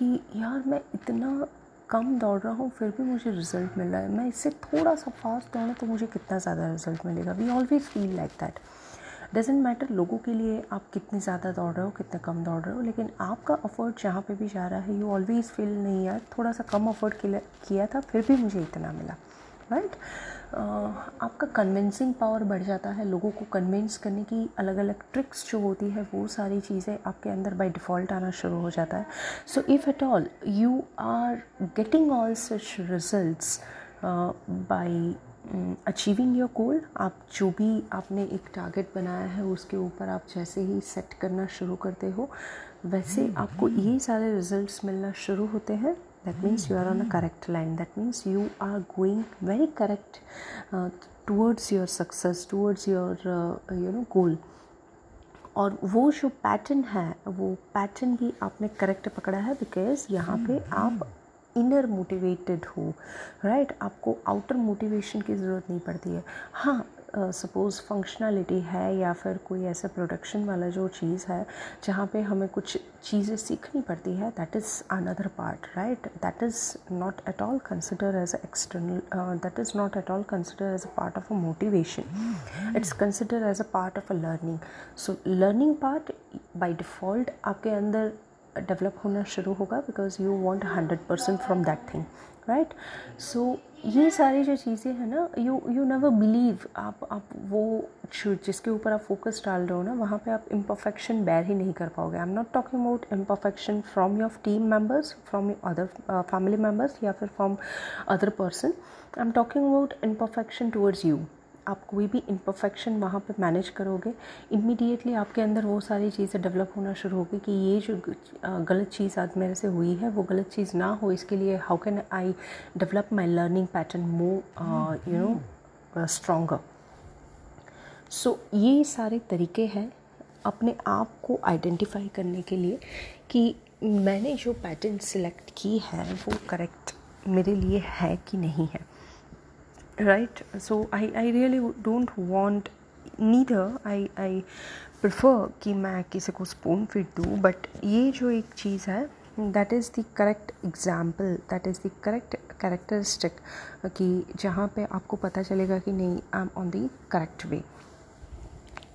कि यार मैं इतना कम दौड़ रहा हूँ फिर भी मुझे रिज़ल्ट मिल रहा है, मैं इससे थोड़ा सा फास्ट दौड़ूँ तो मुझे कितना ज़्यादा रिज़ल्ट मिलेगा। We always feel like that. Doesn't matter लोगों के लिए आप कितने ज़्यादा दौड़ रहे हो कितने कम दौड़ रहे हो, लेकिन आपका अफर्ट जहाँ पे भी जा रहा है यू ऑलवेज फील नहीं यार थोड़ा सा कम अफर्ट किया था फिर भी मुझे इतना मिला, राइट? आपका कन्विंसिंग पावर बढ़ जाता है, लोगों को कन्विंस करने की अलग अलग ट्रिक्स जो होती है वो सारी चीज़ें आपके अंदर बाय डिफ़ॉल्ट आना शुरू हो जाता है। So if at all you are getting all such results by achieving your goal, आप जो भी आपने एक टारगेट बनाया है उसके ऊपर आप जैसे ही सेट करना शुरू करते हो वैसे आपको ये सारे रिजल्ट्स मिलना शुरू होते हैं। That means you are on a correct line, that means you are going very correct towards your success, towards your goal. और वो जो पैटर्न है वो पैटर्न भी आपने करेक्ट पकड़ा है बिकॉज यहाँ पे आप इनर मोटिवेटेड हो, राइट? आपको आउटर मोटिवेशन की ज़रूरत नहीं पड़ती है। हाँ, सपोज़ फंक्शनलिटी है या फिर कोई ऐसा प्रोडक्शन वाला जो चीज़ है जहाँ पे हमें कुछ चीज़ें सीखनी पड़ती है, that is another part, right? That is not at all consider as external, that is not at all consider as a part of a motivation, it's consider as a part of a learning. So learning part by default आपके अंदर develop होना शुरू होगा because you want 100% from that thing, right? So ये सारी जो चीज़ें हैं ना यू नेवर बिलीव, आप वो जिसके ऊपर आप फोकस डाल रहे हो ना वहाँ पे आप इम्परफेक्शन बैर ही नहीं कर पाओगे। I am not talking about imperfection from your team members, from your other family members या फिर from other person, I am talking about imperfection towards you. आप कोई भी इम्परफेक्शन वहाँ पे मैनेज करोगे इमीडिएटली आपके अंदर वो सारी चीज़ें डेवलप होना शुरू होगी कि ये जो गलत चीज़ आज मेरे से हुई है वो गलत चीज़ ना हो, इसके लिए how can I develop my learning pattern more stronger. So ये सारे तरीके हैं अपने आप को आइडेंटिफाई करने के लिए कि मैंने जो पैटर्न सिलेक्ट की है वो करेक्ट मेरे लिए है कि नहीं है, right? So I really don't want neither, I prefer कि मैं किसी को स्पून फीड दूँ, बट ये जो एक चीज़ है that is the correct example, that is the correct characteristic कि जहाँ पे आपको पता चलेगा कि नहीं I'm on the correct way।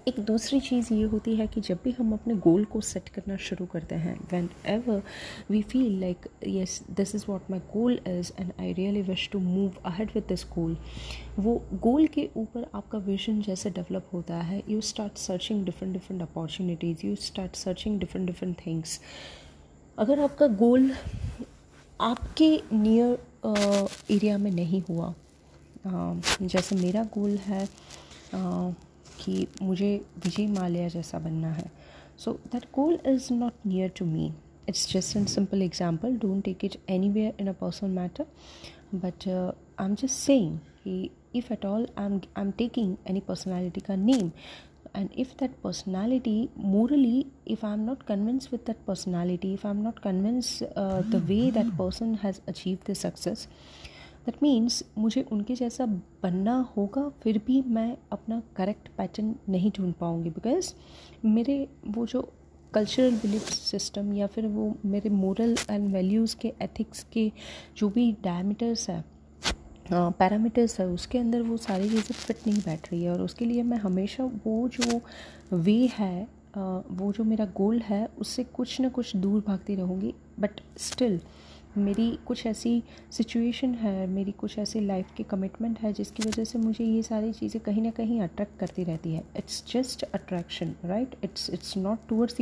एक दूसरी चीज़ ये होती है कि जब भी हम अपने गोल को सेट करना शुरू करते हैं whenever we feel like yes this is what my goal is and I really wish to move ahead with this goal, वो गोल के ऊपर आपका विजन जैसे डेवलप होता है you start searching different different opportunities, you start searching different different things. अगर आपका गोल आपके नियर एरिया में नहीं हुआ, जैसे मेरा गोल है कि मुझे विजय माल्या जैसा बनना है, so that goal is not near to me, it's just an simple example, don't take it anywhere in a personal matter, but I am just saying कि if at all I am taking any personality का name And if that personality, morally, if I'm not convinced with that personality, if I'm not convinced the way that person has achieved the success, that means मुझे उनके जैसा बनना होगा, फिर भी मैं अपना करेक्ट पैटर्न नहीं ढूंढ पाऊँगी, बिकॉज मेरे वो जो कल्चरल बिलीफ सिस्टम या फिर वो मेरे मोरल एंड वैल्यूज़ के एथिक्स के जो भी डायमीटर्स है, पैरामीटर्स है, उसके अंदर वो सारी चीज़ें फिट नहीं बैठ रही है. और उसके लिए मैं हमेशा वो जो वे है, वो जो मेरा गोल है, उससे कुछ ना कुछ दूर भागती रहूँगी. बट स्टिल मेरी कुछ ऐसी सिचुएशन है, मेरी कुछ ऐसे लाइफ के कमिटमेंट है, जिसकी वजह से मुझे ये सारी चीज़ें कहीं ना कहीं अट्रैक्ट करती रहती है. It's just attraction, right. It's not towards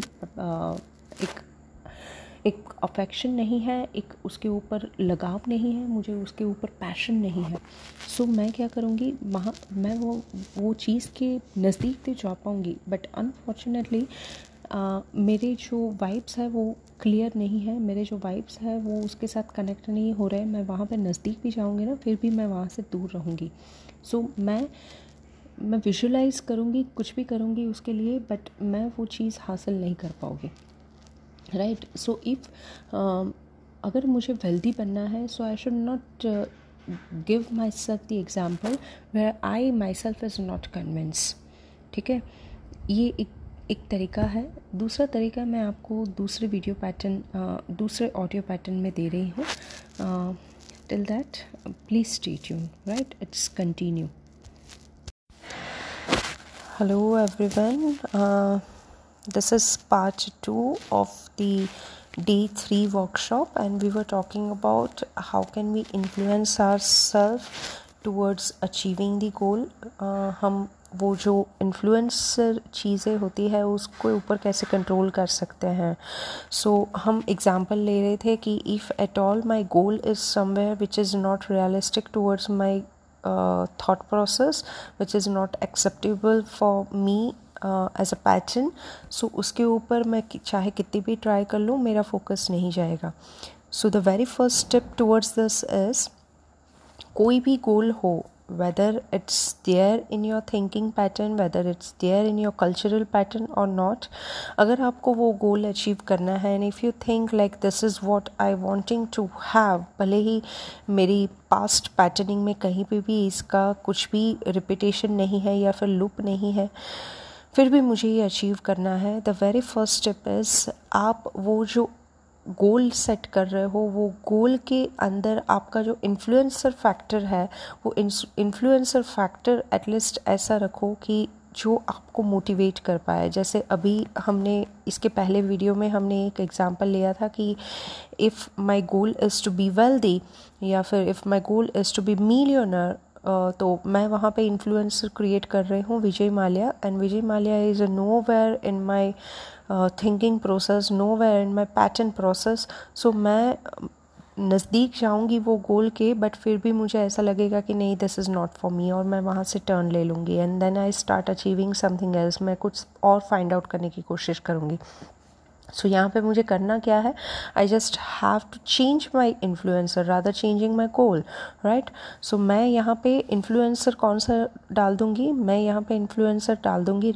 एक अफेक्शन नहीं है, एक उसके ऊपर लगाव नहीं है, मुझे उसके ऊपर पैशन नहीं है. सो मैं क्या करूँगी, वहाँ मैं वो चीज़ के नज़दीक तो जा पाऊँगी, बट अनफॉर्चुनेटली मेरे जो वाइब्स है वो क्लियर नहीं है, मेरे जो वाइब्स है वो उसके साथ कनेक्ट नहीं हो रहे. मैं वहाँ पे नज़दीक भी जाऊँगी ना, फिर भी मैं वहाँ से दूर रहूँगी. सो मैं विजुलाइज़ करूँगी, कुछ भी करूँगी उसके लिए, बट मैं वो चीज़ हासिल नहीं कर पाऊँगी, राइट. सो इफ़ अगर मुझे वेल्दी बनना है, so I should not give my self the example where I my self is not convince. ठीक है, ये एक तरीका है. दूसरा तरीका मैं आपको दूसरे ऑडियो पैटर्न में दे रही हूँ. Till that please stay tune, right. It's continue. Hello everyone, this is part 2 of the day 3 workshop, and we were talking about how can we influence ourselves towards achieving the goal. हम वो जो influencer चीज़ें होती है उसके ऊपर कैसे control कर सकते हैं. सो हम एग्जांपल ले रहे थे कि if at all my goal is somewhere which is not realistic towards my thought process, which is not acceptable for me as a pattern, so उसके ऊपर मैं चाहे कितनी भी ट्राई कर लूँ, मेरा फोकस नहीं जाएगा. So the very first step towards this is, कोई भी गोल हो, whether it's there in your thinking pattern, whether it's there in your cultural pattern or not, अगर आपको वो गोल अचीव करना है, and if you think like this is what I wanting to have, भले ही मेरी पास्ट पैटर्निंग में कहीं पे भी इसका कुछ भी रिपीटेशन नहीं है या फिर लूप नहीं है, फिर भी मुझे ये अचीव करना है. The very first step is, आप वो जो गोल सेट कर रहे हो, वो गोल के अंदर आपका जो इन्फ्लुएंसर फैक्टर है, वो इन्फ्लुएंसर फैक्टर एटलीस्ट ऐसा रखो कि जो आपको मोटिवेट कर पाए. जैसे अभी हमने इसके पहले वीडियो में हमने एक एग्जांपल लिया था कि if my goal is to be wealthy या फिर if my goal is to be millionaire, तो मैं वहाँ पे इन्फ्लुएंसर क्रिएट कर रही हूँ Vijay Mallya, and Vijay Mallya is nowhere in my thinking process, nowhere in my pattern process. So मैं नज़दीक जाऊँगी वो गोल के, बट फिर भी मुझे ऐसा लगेगा कि नहीं, this is not for me, और मैं वहाँ से टर्न ले लूँगी, and then I start achieving something else. मैं कुछ और फाइंड आउट करने की कोशिश करूँगी. सो यहाँ पे मुझे करना क्या है, I just have to change my influencer rather changing my goal, right. So मैं यहाँ पे इन्फ्लुएंसर कौन सा डाल दूँगी, मैं यहाँ पे इन्फ्लुएंसर डाल दूँगी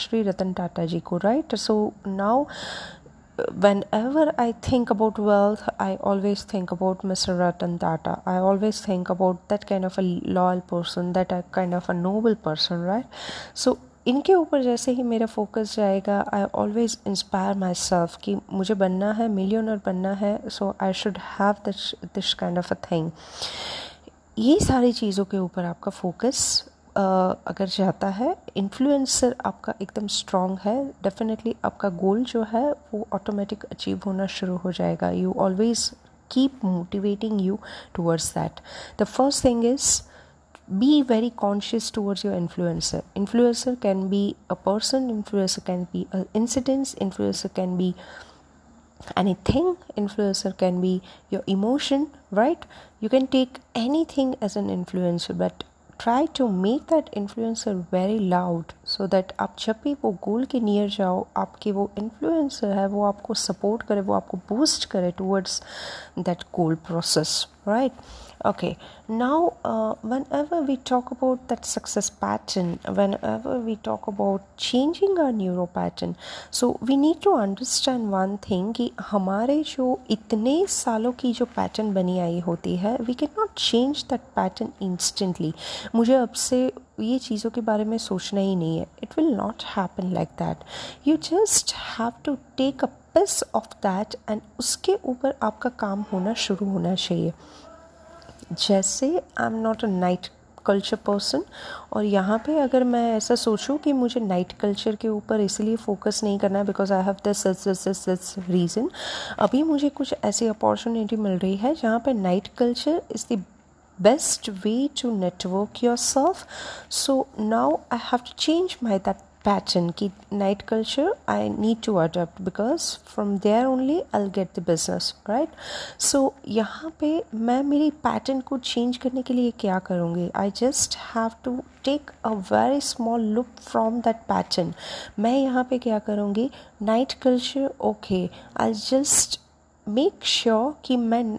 श्री रतन टाटा जी को, right. So now whenever I think about wealth, I always think about Mr. Ratan Tata. I always think about that kind of a loyal person, that kind of a noble person, right? So इनके ऊपर जैसे ही मेरा focus जाएगा, I always inspire my self कि मुझे बनना है, millionaire बनना है. So I should have this kind of a thing. ये सारी चीज़ों के ऊपर आपका फोकस अगर जाता है, इन्फ्लुएंसर आपका एकदम स्ट्रॉन्ग है, डेफिनेटली आपका गोल जो है वो ऑटोमेटिक अचीव होना शुरू हो जाएगा. You always keep motivating you towards that. The first thing is be very conscious towards your influencer can be a person, influencer can be an incident, influencer can be anything, influencer can be your emotion, right. You can take anything as an influencer, but try to make that influencer very loud, so that आप जब भी वो goal के near जाओ, आपके वो influencer है वो आपको सपोर्ट करे, वो आपको बूस्ट करे towards that goal process, right. Okay, now whenever we talk about that success pattern, whenever we talk about changing our neuro pattern, so we need to understand one thing कि हमारे जो इतने सालों की जो pattern बनी आई होती है, we cannot change that pattern instantly. मुझे अब से ये चीज़ों के बारे में सोचना ही नहीं है. It will not happen like that. You just have to take a piece of that and उसके ऊपर आपका काम होना शुरू होना चाहिए. जैसे I am not a night culture person, और यहाँ पे अगर मैं ऐसा सोचूं कि मुझे नाइट कल्चर के ऊपर इसलिए फोकस नहीं करना है because I have this this reason, अभी मुझे कुछ ऐसी अपॉर्चुनिटी मिल रही है जहाँ पे night culture is the best way to network yourself. So now I have to change my that pattern ki night culture I need to adopt because from there only I'll get the business, right? So yahan pe main meri pattern ko change karne ke liye kya karungi? I just have to take a very small loop from that pattern. Main yahan pe kya karungi? Night culture, okay, I'll just make sure ki main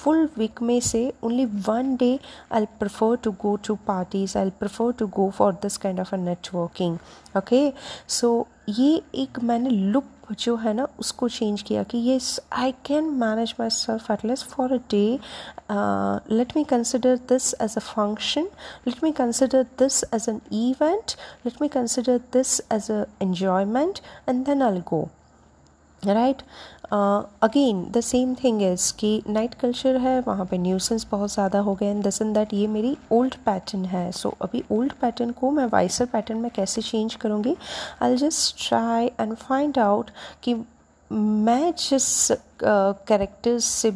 full week में से only one day I'll prefer to go to parties, I'll prefer to go for this kind of a networking. Okay, so ये एक मैंने loop जो है ना उसको change किया कि yes, I can manage myself at least for a day. Let me consider this as a function, let me consider this as an event, let me consider this as a enjoyment, and then I'll go. Right, again the same thing is कि night culture है, वहाँ पे nuisance बहुत ज़्यादा हो गए and this and that. ये मेरी ओल्ड पैटर्न है. सो अभी ओल्ड पैटर्न को मैं वाइसर पैटर्न में कैसे चेंज करूँगी? I just try and find out कि मैं जिस कैरेक्टर्स से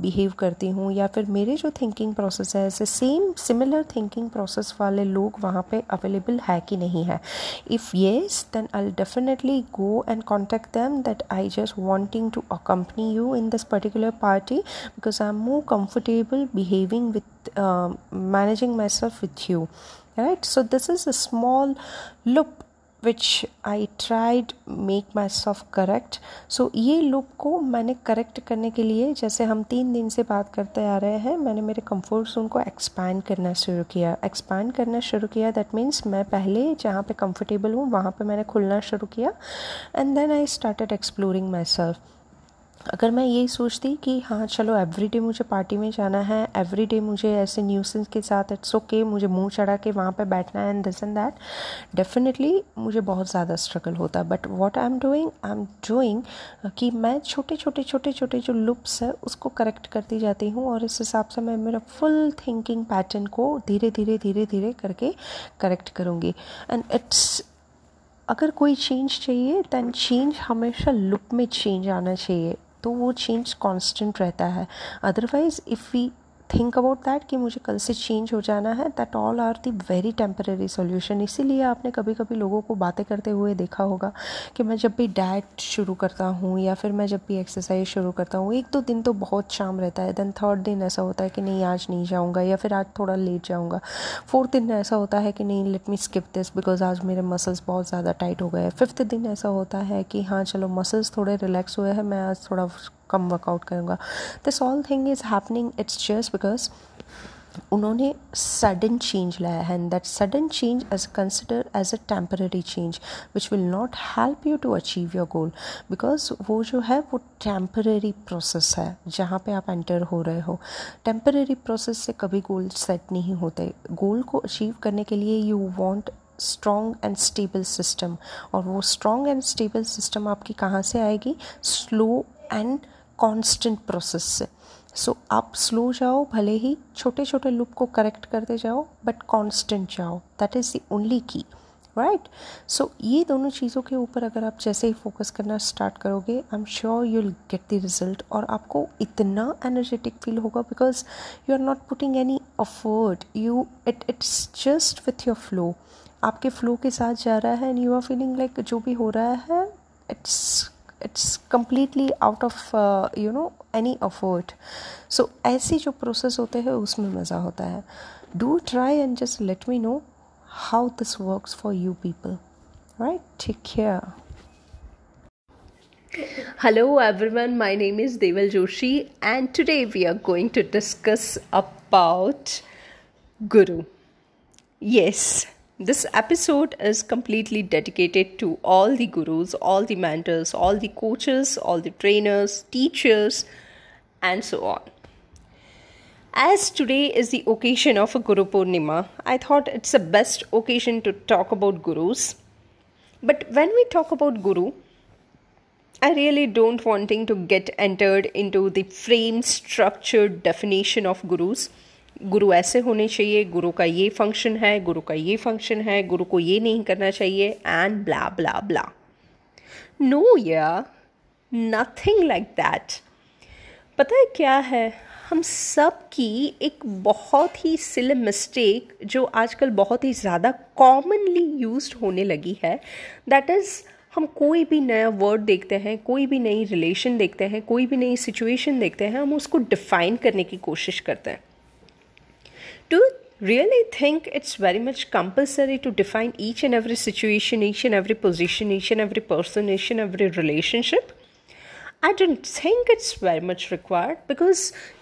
बिहेव करती हूँ या फिर मेरे जो थिंकिंग प्रोसेस है ऐसे सेम सिमिलर थिंकिंग प्रोसेस वाले लोग वहाँ पे अवेलेबल है कि नहीं है. If yes then I will definitely go and contact them that I just wanting to accompany you in this particular party because I am more comfortable behaving with managing my self with you, right? So this is a small loop which I tried make myself correct. So ये loop को मैंने correct करने के लिए, जैसे हम 3 दिन से बात करते आ रहे हैं, मैंने मेरे कंफर्ट जोन को एक्सपैंड करना शुरू किया. दैट मीन्स मैं पहले जहाँ पे कंफर्टेबल हूँ वहाँ पे मैंने खुलना शुरू किया and then I started exploring my self. अगर मैं यही सोचती कि हाँ चलो एवरीडे मुझे पार्टी में जाना है, एवरीडे मुझे ऐसे न्यूसेंस के साथ इट्स ओके, मुझे मुंह चढ़ा के वहाँ पे बैठना है and this and that, definitely मुझे बहुत ज़्यादा स्ट्रगल होता. But what I am doing कि मैं छोटे छोटे जो लुप्स है उसको करेक्ट करती जाती हूँ और इस हिसाब से मैं मेरा फुल थिंकिंग पैटर्न को धीरे धीरे करके करेक्ट करूँगी. एंड इट्स, अगर कोई चेंज चाहिए दैन चेंज हमेशा लुक में चेंज आना चाहिए, तो वो चेंज कांस्टेंट रहता है. Otherwise if we think about that कि मुझे कल से चेंज हो जाना है, that all are the very temporary solution. इसीलिए आपने कभी कभी लोगों को बातें करते हुए देखा होगा कि मैं जब भी डाइट शुरू करता हूँ या फिर मैं जब भी एक्सरसाइज शुरू करता हूँ, 1-2 दिन तो बहुत शाम रहता है, दैन 3rd दिन ऐसा होता है कि नहीं आज नहीं जाऊँगा या फिर आज थोड़ा लेट जाऊँगा. 4th दिन ऐसा होता है कि नहीं let me skip this because आज मेरे मसल्स बहुत ज़्यादा टाइट हो गए. 5th दिन ऐसा होता है कि हाँ चलो मसल्स थोड़े रिलैक्स हुए हैं, मैं आज थोड़ा कम वर्कआउट करूँगा. This all thing is happening, it's just because उन्होंने सडन चेंज लाया है and that sudden change as consider as a temporary change which will not help you to achieve your goal, because वो जो है वो temporary process है जहाँ पे आप एंटर हो रहे हो. टेम्पररी प्रोसेस से कभी गोल सेट नहीं होते. गोल को अचीव करने के लिए you want strong and stable system, और वो स्ट्रॉन्ग एंड स्टेबल सिस्टम आपकी कहाँ से आएगी? स्लो एंड कांस्टेंट प्रोसेस से. सो आप स्लो जाओ, भले ही छोटे छोटे लूप को करेक्ट करते जाओ, बट कांस्टेंट जाओ. That is the only key, right? So ये दोनों चीज़ों के ऊपर अगर आप जैसे ही फोकस करना स्टार्ट करोगे, I am sure you will get the result. और आपको इतना एनर्जेटिक फील होगा because you are not putting any effort, you it's just with your flow. आपके फ्लो के साथ जा रहा है and you are feeling like जो भी हो रहा है it's completely out of any effort. So ऐसी जो process होते हैं उसमें मज़ा होता है. Do try and just let me know how this works for you people, right? Take care. Hello everyone, my name is Deval Joshi and today we are going to discuss about Guru. Yes, this episode is completely dedicated to all the gurus, all the mentors, all the coaches, all the trainers, teachers and so on. As today is the occasion of a Guru Purnima, I thought it's the best occasion to talk about gurus. But when we talk about Guru, I really don't wanting to get entered into the frame structured definition of gurus. गुरु ऐसे होने चाहिए, गुरु का ये function है, गुरु का ये function है, गुरु को ये नहीं करना चाहिए and blah blah blah. No यार, नथिंग लाइक दैट. पता है क्या है, हम सब की एक बहुत ही सिली मिस्टेक जो आजकल बहुत ही ज़्यादा कॉमनली यूज्ड होने लगी है, दैट इज़ हम कोई भी नया वर्ड देखते हैं, कोई भी नई रिलेशन देखते हैं, कोई भी नई सिचुएशन देखते हैं, हम उसको डिफाइन करने की कोशिश करते हैं. Do you really think it's very much compulsory to define each and every situation, each and every position, each and every person, each and every relationship? I don't think it's very much required because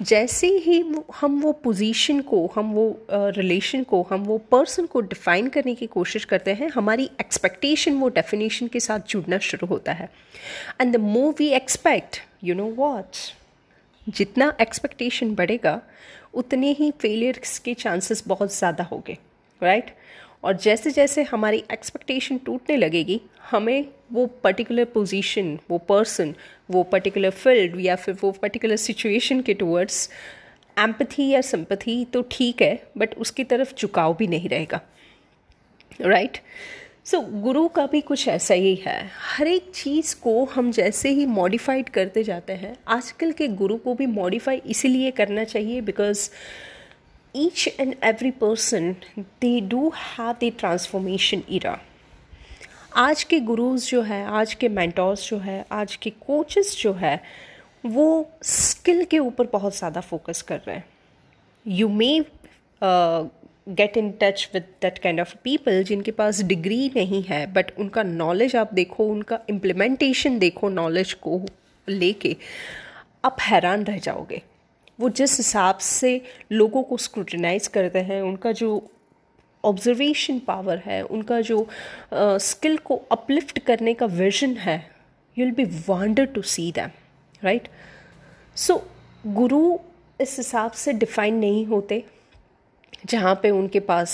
जैसे ही हम वो position को, हम वो relation को, हम वो person को define करने की कोशिश करते हैं, हमारी expectation वो definition के साथ जुड़ना शुरू होता है. And the more we expect, you know what? जितना expectation बढ़ेगा उतने ही फेलियर्स के चांसेस बहुत ज़्यादा होंगे, राइट? और जैसे जैसे हमारी एक्सपेक्टेशन टूटने लगेगी, हमें वो पर्टिकुलर पोजीशन, वो पर्सन, वो पर्टिकुलर फील्ड या फिर वो पर्टिकुलर सिचुएशन के टुवर्ड्स एम्पथी या सिंपथी तो ठीक है, बट उसकी तरफ झुकाव भी नहीं रहेगा, राइट? सो गुरु का भी कुछ ऐसा ही है. हर एक चीज़ को हम जैसे ही मॉडिफाइड करते जाते हैं. आजकल के गुरु को भी मॉडिफाई इसीलिए करना चाहिए because each and every person they do have the transformation era. आज के गुरुज जो है, आज के मेंटर्स जो है, आज के कोचेस जो है, वो स्किल के ऊपर बहुत ज़्यादा फोकस कर रहे हैं. You may get in touch with that kind of people जिनके पास डिग्री नहीं है, बट उनका नॉलेज आप देखो, उनका इम्प्लीमेंटेशन देखो, नॉलेज को लेके आप हैरान रह जाओगे. वो जिस हिसाब से लोगों को स्क्रूटिनाइज करते हैं, उनका जो ऑब्जर्वेशन पावर है, उनका जो स्किल को अपलिफ्ट करने का विजन है, you will be wondered to see them, right? So गुरु इस हिसाब से डिफाइन नहीं होते जहाँ पे उनके पास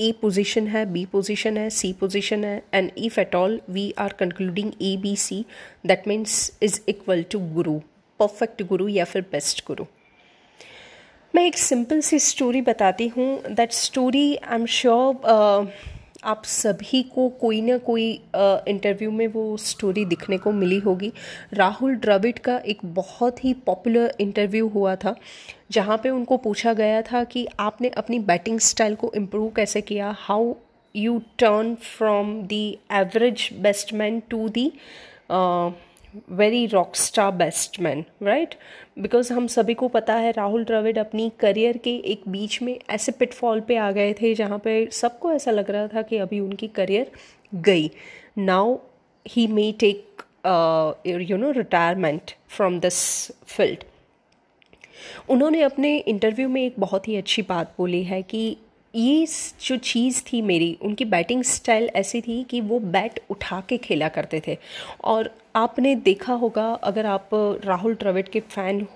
ए पोजीशन है, बी पोजीशन है, सी पोजीशन है and if at all we are concluding A B C that means is equal to guru, perfect guru या फिर बेस्ट गुरु. मैं एक सिंपल सी स्टोरी बताती हूँ. That story I am sure आप सभी को कोई ना कोई इंटरव्यू में वो स्टोरी दिखने को मिली होगी. राहुल द्रविड़ का एक बहुत ही पॉपुलर इंटरव्यू हुआ था जहाँ पे उनको पूछा गया था कि आपने अपनी बैटिंग स्टाइल को इम्प्रूव कैसे किया, how you turn from the average batsman to the very rock star batsman, right? Because हम सभी को पता है राहुल द्रविड़ अपनी करियर के एक बीच में ऐसे पिटफॉल पे आ गए थे जहाँ पे सबको ऐसा लग रहा था कि अभी उनकी करियर गई. Now he may take you know retirement from this field. उन्होंने अपने इंटरव्यू में एक बहुत ही अच्छी बात बोली है कि ये जो चीज़ थी मेरी, उनकी बैटिंग स्टाइल ऐसी थी कि वो बैट उठा के खेला करते थे. और आपने देखा होगा, अगर आप राहुल द्रविड़ के फ़ैन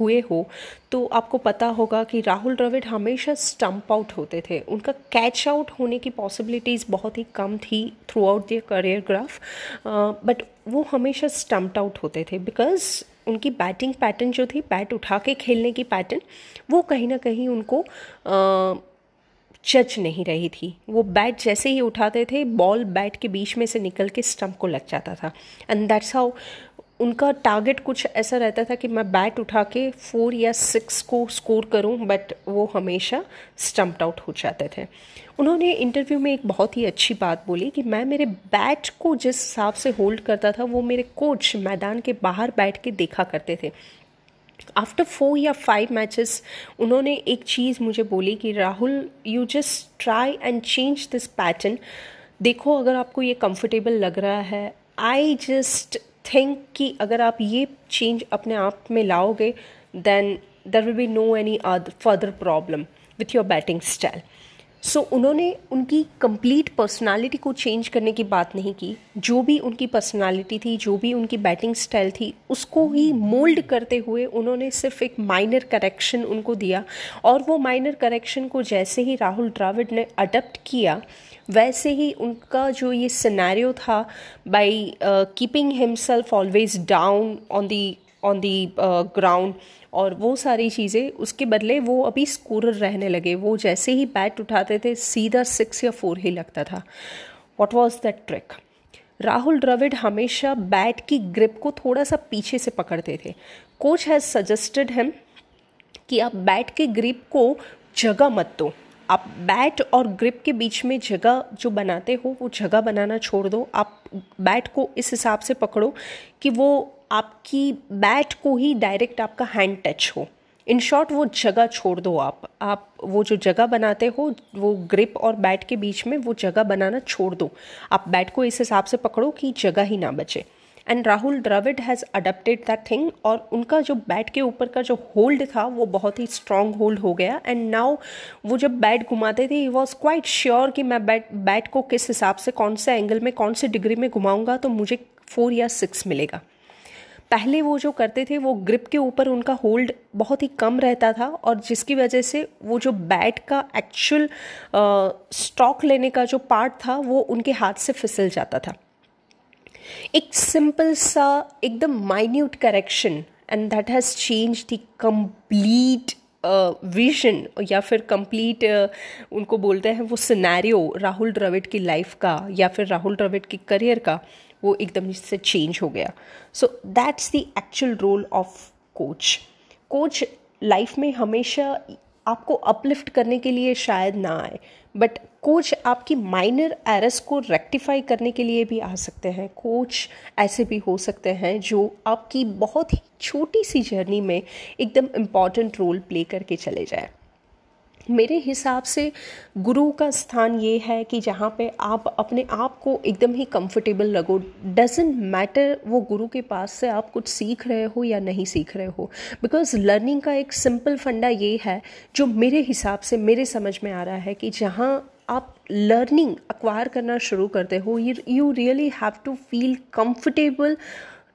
हुए हो तो आपको पता होगा कि राहुल द्रविड़ हमेशा स्टंप आउट होते थे. उनका कैच आउट होने की पॉसिबिलिटीज़ बहुत ही कम थी throughout their career graph, but वो हमेशा स्टंप आउट होते थे बिकॉज़ उनकी बैटिंग पैटर्न जो थी, बैट उठा के खेलने की पैटर्न, वो कहीं ना कहीं उनको जज नहीं रही थी. वो बैट जैसे ही उठाते थे, बॉल बैट के बीच में से निकल के स्टंप को लग जाता था. एंड दैट्स हाउ उनका टारगेट कुछ ऐसा रहता था कि मैं बैट उठा के 4 या 6 को स्कोर करूं, बट वो हमेशा स्टंप आउट हो जाते थे. उन्होंने इंटरव्यू में एक बहुत ही अच्छी बात बोली कि मैं मेरे बैट को जिस हिसाब से होल्ड करता था वो मेरे कोच मैदान के बाहर बैठ के देखा करते थे. आफ्टर 4 या 5 मैचेस उन्होंने एक चीज़ मुझे बोली कि Rahul, you just try and change this pattern. देखो, अगर आपको ये कंफर्टेबल लग रहा है आई जस्ट थिंक कि अगर आप ये चेंज अपने आप में लाओगे then there will be no any further problem with your batting style. So उन्होंने उनकी कंप्लीट पर्सनालिटी को चेंज करने की बात नहीं की, जो भी उनकी पर्सनालिटी थी, जो भी उनकी बैटिंग स्टाइल थी, उसको ही मोल्ड करते हुए उन्होंने सिर्फ एक माइनर करेक्शन उनको दिया. और वो माइनर करेक्शन को जैसे ही राहुल द्रविड़ ने अडप्ट किया, वैसे ही उनका जो ये सिनेरियो था by keeping himself always down on the ground और वो सारी चीज़ें, उसके बदले वो अभी स्कोरर रहने लगे. वो जैसे ही बैट उठाते थे सीधा 6 या 4 ही लगता था. What was that trick? Rahul Dravid हमेशा बैट की ग्रिप को थोड़ा सा पीछे से पकड़ते थे. कोच हैज़ सजेस्टेड हिम कि आप बैट के ग्रिप को जगह मत दो, आप बैट और ग्रिप के बीच में जगह जो बनाते हो वो जगह बनाना छोड़ दो. आप बैट को इस हिसाब से पकड़ो कि वो आपकी बैट को ही डायरेक्ट आपका हैंड टच हो. इन शॉर्ट वो जगह छोड़ दो. आप वो जो जगह बनाते हो वो ग्रिप और बैट के बीच में वो जगह बनाना छोड़ दो. आप बैट को इस हिसाब से पकड़ो कि जगह ही ना बचे. And Rahul Dravid has adapted that thing और उनका जो बैट के ऊपर का जो होल्ड था वो बहुत ही स्ट्रांग होल्ड हो गया. एंड नाउ वो जब बैट घुमाते थे, ही वॉज क्वाइट श्योर कि मैं बैट को किस हिसाब से, कौन से एंगल में, कौन से डिग्री में घुमाऊँगा तो मुझे 4 या 6 मिलेगा. पहले वो जो करते थे वो ग्रिप के ऊपर उनका होल्ड बहुत ही कम रहता था और जिसकी वजह से वो जो बैट का एक्चुअल स्ट्रोक लेने का जो पार्ट था वो उनके हाथ से फिसल जाता था. एक सिंपल सा एकदम minute correction and that has change the complete vision या फिर कंप्लीट उनको बोलते हैं वो सिनेरियो राहुल द्रविड़ की लाइफ का या फिर राहुल द्रविड़ के करियर का, वो एकदम से चेंज हो गया. So that's the actual role of coach. Coach life में हमेशा आपको अपलिफ्ट करने के लिए शायद ना आए, बट कोच आपकी माइनर एरर्स को रेक्टिफाई करने के लिए भी आ सकते हैं. कोच ऐसे भी हो सकते हैं जो आपकी बहुत ही छोटी सी जर्नी में एकदम इम्पॉर्टेंट रोल प्ले करके चले जाए. मेरे हिसाब से गुरु का स्थान ये है कि जहाँ पे आप अपने आप को एकदम ही कंफर्टेबल लगो. डजेंट मैटर वो गुरु के पास से आप कुछ सीख रहे हो या नहीं सीख रहे हो, बिकॉज लर्निंग का एक सिंपल फंडा ये है जो मेरे हिसाब से मेरे समझ में आ रहा है कि जहाँ आप लर्निंग अक्वायर करना शुरू करते हो, you really have to feel comfortable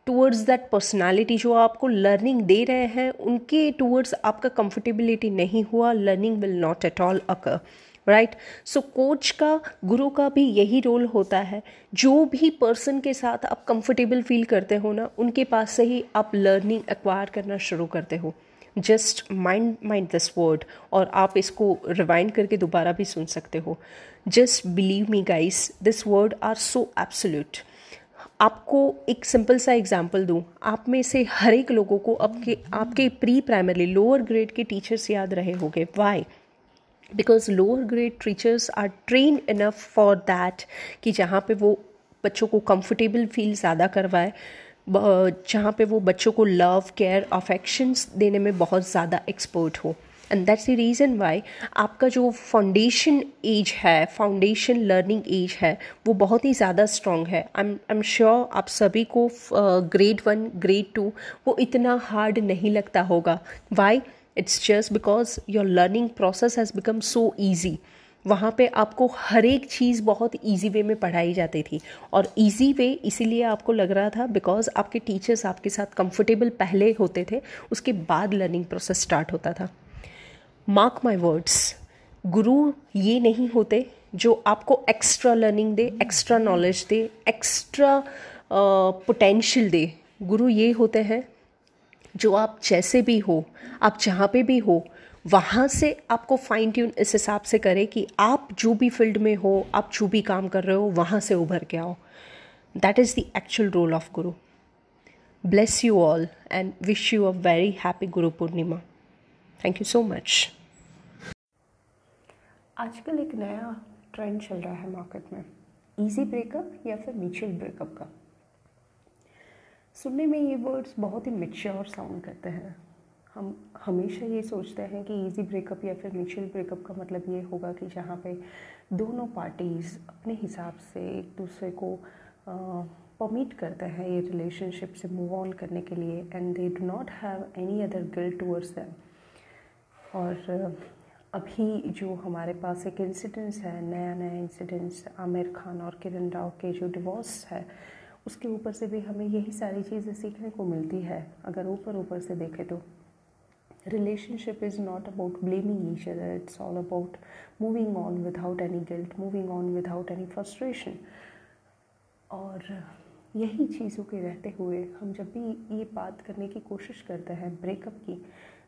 towards that personality. जो आपको लर्निंग दे रहे हैं उनके टूवर्ड्स आपका कंफर्टेबिलिटी नहीं हुआ, learning will not at all occur, right? So coach का, गुरु का भी यही रोल होता है. जो भी पर्सन के साथ आप कंफर्टेबल फील करते हो ना, उनके पास से ही आप लर्निंग एक्वायर करना शुरू करते हो. जस्ट माइंड दिस वर्ड, और आप इसको रिवाइंड करके दोबारा भी सुन सकते हो. Just believe me guys, this word are so absolute. आपको एक सिंपल सा एग्जाम्पल दूँ. आप में से हर एक लोगों को आपके प्री प्राइमरी लोअर ग्रेड के टीचर्स याद रहे होंगे. Why? Because lower grade teachers are train enough for that कि जहाँ पे वो बच्चों को कंफर्टेबल फील ज़्यादा करवाए, जहाँ पे वो बच्चों को लव, केयर, अफेक्शंस देने में बहुत ज़्यादा एक्सपर्ट हो. And that's the reason why आपका जो फाउंडेशन एज है, फाउंडेशन लर्निंग एज है, वो बहुत ही ज़्यादा स्ट्रॉन्ग है. आई एम श्योर आप सभी को ग्रेड 1, ग्रेड 2 वो इतना हार्ड नहीं लगता होगा. Why? It's just because your learning process has become so easy. वहाँ पे आपको हर एक चीज़ बहुत ईजी वे में पढ़ाई जाती थी, और ईजी वे इसीलिए आपको लग रहा था बिकॉज आपके टीचर्स आपके साथ कंफर्टेबल पहले होते थे, उसके बाद लर्निंग प्रोसेस स्टार्ट होता था. मार्क माय वर्ड्स, गुरु ये नहीं होते जो आपको एक्स्ट्रा लर्निंग दे, एक्स्ट्रा नॉलेज दे, एक्स्ट्रा पोटेंशियल दे. गुरु ये होते हैं जो आप जैसे भी हो, आप जहाँ पे भी हो, वहाँ से आपको फाइन ट्यून इस हिसाब से करें कि आप जो भी फील्ड में हो, आप जो भी काम कर रहे हो, वहाँ से उभर के आओ. That is the actual role of guru. Bless you all and wish you a very happy Guru Purnima. Thank you so much. आजकल एक नया ट्रेंड चल रहा है मार्केट में, ईजी ब्रेकअप या फिर म्यूचुअल ब्रेकअप का. सुनने में ये वर्ड्स बहुत ही मैच्योर साउंड करते हैं. हम हमेशा ये सोचते हैं कि ईजी ब्रेकअप या फिर म्यूचुअल ब्रेकअप का मतलब ये होगा कि जहाँ पे दोनों पार्टीज़ अपने हिसाब से एक दूसरे को परमिट करता है ये रिलेशनशिप से मूव ऑन करने के लिए, and they do not have any other guilt towards them. और अभी जो हमारे पास एक इंसिडेंस है, नया नया इंसिडेंस आमिर खान और किरण राव के जो डिवोर्स है, उसके ऊपर से भी हमें यही सारी चीज़ें सीखने को मिलती है। अगर ऊपर से देखें तो relationship is not about blaming each other, it's all about moving on without any guilt, moving on without any frustration। और यही चीज़ों के रहते हुए हम जब भी ये बात करने की कोशिश करते हैं ब्रेकअप की,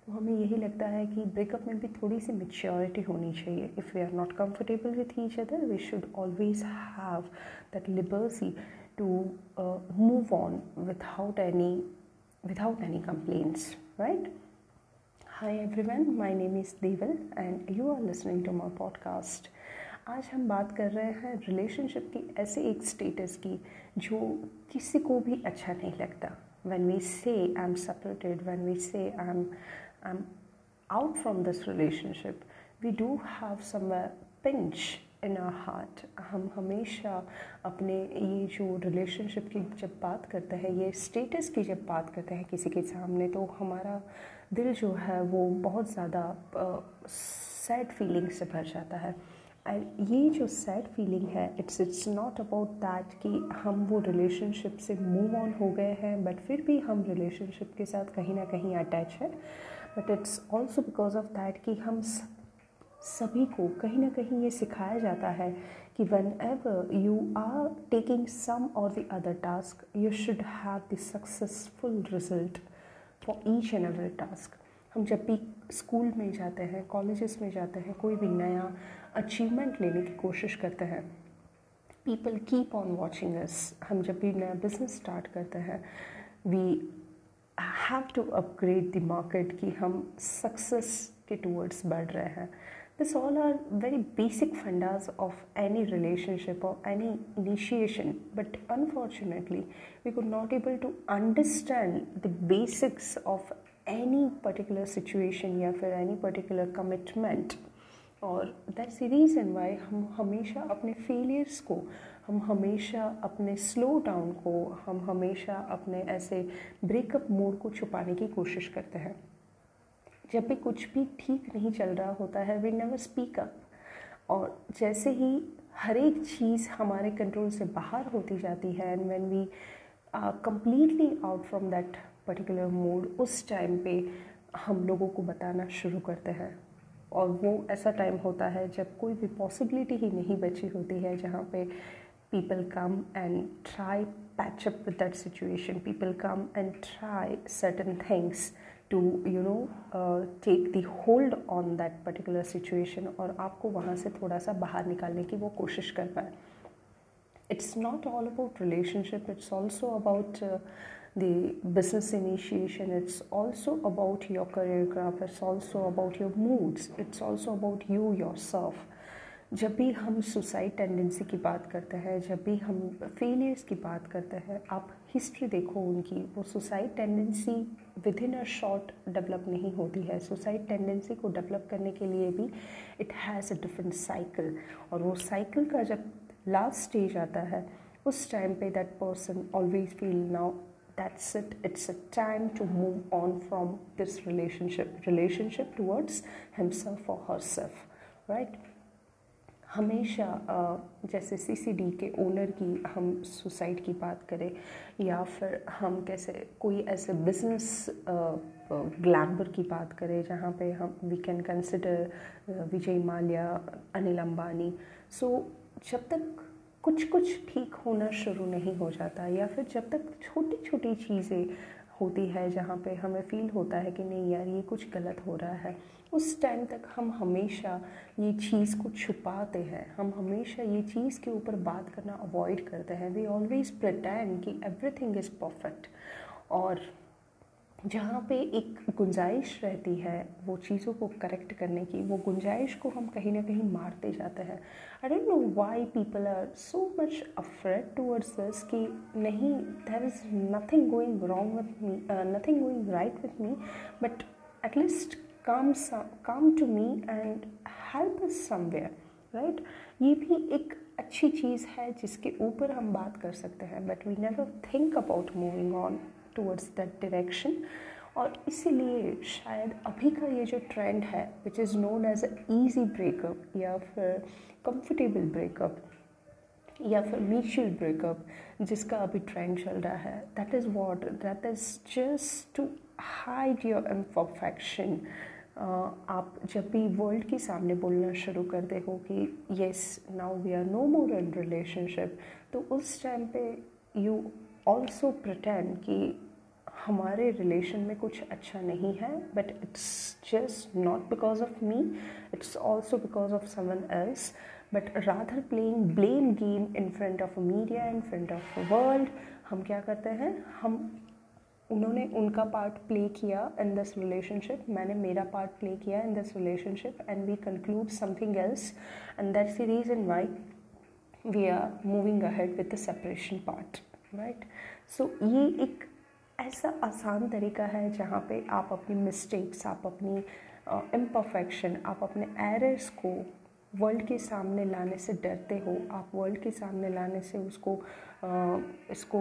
तो हमें यही लगता है कि ब्रेकअप में भी थोड़ी सी मेच्योरिटी होनी चाहिए। If we are not comfortable with each other, we should always have that liberty to move on without any complaints, right. Hi everyone, my name is Deval and you are listening to my podcast. आज हम बात कर रहे हैं relationship की ऐसे एक status की जो किसी को भी अच्छा नहीं लगता। When we say I am separated, when we say I am out from this relationship, we do have somewhere pinch in our heart. हम हमेशा अपने ये जो रिलेशनशिप की जब बात करते हैं, ये स्टेटस की जब बात करते हैं किसी के सामने, तो हमारा दिल जो है वो बहुत ज़्यादा सैड फीलिंग से भर जाता है। एंड ये जो सैड फीलिंग है, इट्स नॉट अबाउट दैट कि हम वो रिलेशनशिप से मूव ऑन हो गए हैं, बट फिर भी हम रिलेशनशिप के साथ कहीं ना कहीं अटैच है। But it's also because of that कि हम सभी को कहीं ना कहीं ये सिखाया जाता है कि whenever you are taking some और the other task, you should have the successful result for each and every task. हम जब भी स्कूल में जाते हैं, कॉलेजेस में जाते हैं, कोई भी नया अचीवमेंट लेने की कोशिश करते हैं, people keep on watching us. हम जब भी नया बिजनेस स्टार्ट करते हैं, we have to upgrade the market कि हम सक्सेस के टूवर्ड्स बढ़ रहे हैं। This all are very basic fundas of any relationship or any initiation, but unfortunately we could not able to understand the basics of any particular situation या फिर any particular commitment। और that's the reason why हम हमेशा अपने failures को, हम हमेशा अपने slow down को, हम हमेशा अपने ऐसे breakup mode को छुपाने की कोशिश करते हैं। जब भी कुछ भी ठीक नहीं चल रहा होता है, वी नेवर स्पीक अप। और जैसे ही हर एक चीज़ हमारे कंट्रोल से बाहर होती जाती है, and when we completely out from that particular mood, उस टाइम पे हम लोगों को बताना शुरू करते हैं। और वो ऐसा टाइम होता है जब कोई भी पॉसिबिलिटी ही नहीं बची होती है, जहाँ पे people come and try patch up with that situation, people come and try certain things to take the hold on that particular situation और आपको वहाँ से थोड़ा सा बाहर निकालने की वो कोशिश कर पाए। It's not all about relationship, it's also about the business initiation, it's also about your career graph, it's also about your moods, it's also about you yourself। जब भी हम सुसाइड टेंडेंसी की बात करते हैं, जब भी हम फेलियर्स की बात करते हैं, आप हिस्ट्री देखो उनकी, वो suicide tendency within a short develop नहीं होती है। सुसाइड टेंडेंसी को डेवलप करने के लिए भी it has a different cycle, और वो साइकिल का जब लास्ट स्टेज आता है, उस टाइम पे that person always feel now that's it, it's a time to move on from this relationship towards himself और हरसेल्फ, राइट। हमेशा जैसे CCD के ओनर की हम सुसाइड की बात करें, या फिर हम कैसे कोई ऐसे बिजनेस ग्लैमर की बात करें, जहाँ पे हम we can consider Vijay Mallya, Anil Ambani. So जब तक कुछ कुछ ठीक होना शुरू नहीं हो जाता, या फिर जब तक छोटी छोटी चीज़ें होती है जहाँ पे हमें फील होता है कि नहीं यार ये कुछ गलत हो रहा है, उस टाइम तक हम हमेशा ये चीज़ को छुपाते हैं, हम हमेशा ये चीज़ के ऊपर बात करना अवॉइड करते हैं। वी ऑलवेज प्रिटेंड कि एवरीथिंग इज़ परफेक्ट, और जहाँ पे एक गुंजाइश रहती है वो चीज़ों को करेक्ट करने की, वो गुंजाइश को हम कहीं ना कहीं मारते जाते हैं। I don't know why people are so much afraid towards this कि नहीं, there is nothing going wrong with me, nothing going right with me, but at least come to me and help us somewhere, right. ये भी एक अच्छी चीज़ है जिसके ऊपर हम बात कर सकते हैं, but we never think about moving on towards that direction. और इसीलिए शायद अभी का ये जो ट्रेंड है which is known as a easy breakup या फिर कंफर्टेबल ब्रेकअप या फिर म्यूचुअल ब्रेकअप जिसका अभी ट्रेंड चल रहा है, that is what that is just to hide your imperfection. आप जब भी वर्ल्ड के सामने बोलना शुरू कर दे हो कि yes now we are no more in relationship, तो उस टाइम पे यू ऑल्सो प्रटेंड कि हमारे रिलेशन में कुछ अच्छा नहीं है, but it's just not because of me, it's also because of someone else, but rather playing blame game in front of media, in front of world. हम क्या करते हैं, हम उन्होंने उनका पार्ट प्ले किया इन दिस रिलेशनशिप, मैंने मेरा पार्ट प्ले किया in this relationship, and we conclude something else, and that's the reason why we are moving ahead with the separation part, right. So ये एक ऐसा आसान तरीका है जहाँ पे आप अपनी मिस्टेक्स, आप अपनी इम्परफेक्शन, आप अपने एरर्स को वर्ल्ड के सामने लाने से डरते हो, आप वर्ल्ड के सामने लाने से उसको इसको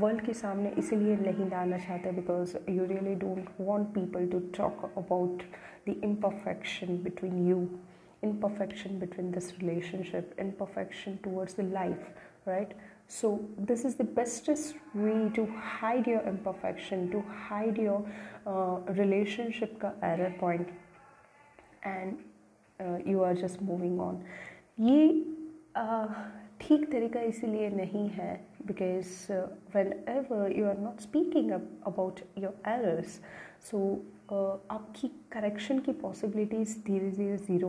वर्ल्ड के सामने इसीलिए नहीं लाना चाहते because you really don't want people to talk about the imperfection between you, imperfection between this relationship, imperfection towards the life, right. So this is the bestest way to hide your imperfection, to hide your relationship ka error point, and you are just moving on. ये ठीक तरीका इसीलिए नहीं है because whenever you are not speaking up about your errors, so आपकी correction की possibilities धीरे धीरे ज़ीरो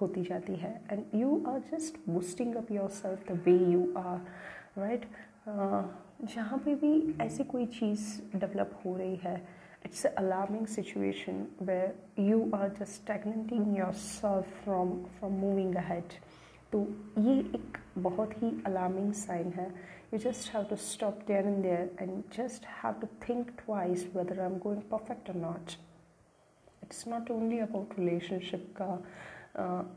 होती जाती है, and you are just boosting up yourself the way you are, right. जहाँ पे भी ऐसी कोई चीज़ डेवलप हो रही है, it's alarming situation where you are just stagnating yourself from moving ahead. तो ये एक बहुत ही अलार्मिंग साइन है। You just have to stop there and there and just have to think twice whether I am going perfect और not. It's not only about relationship का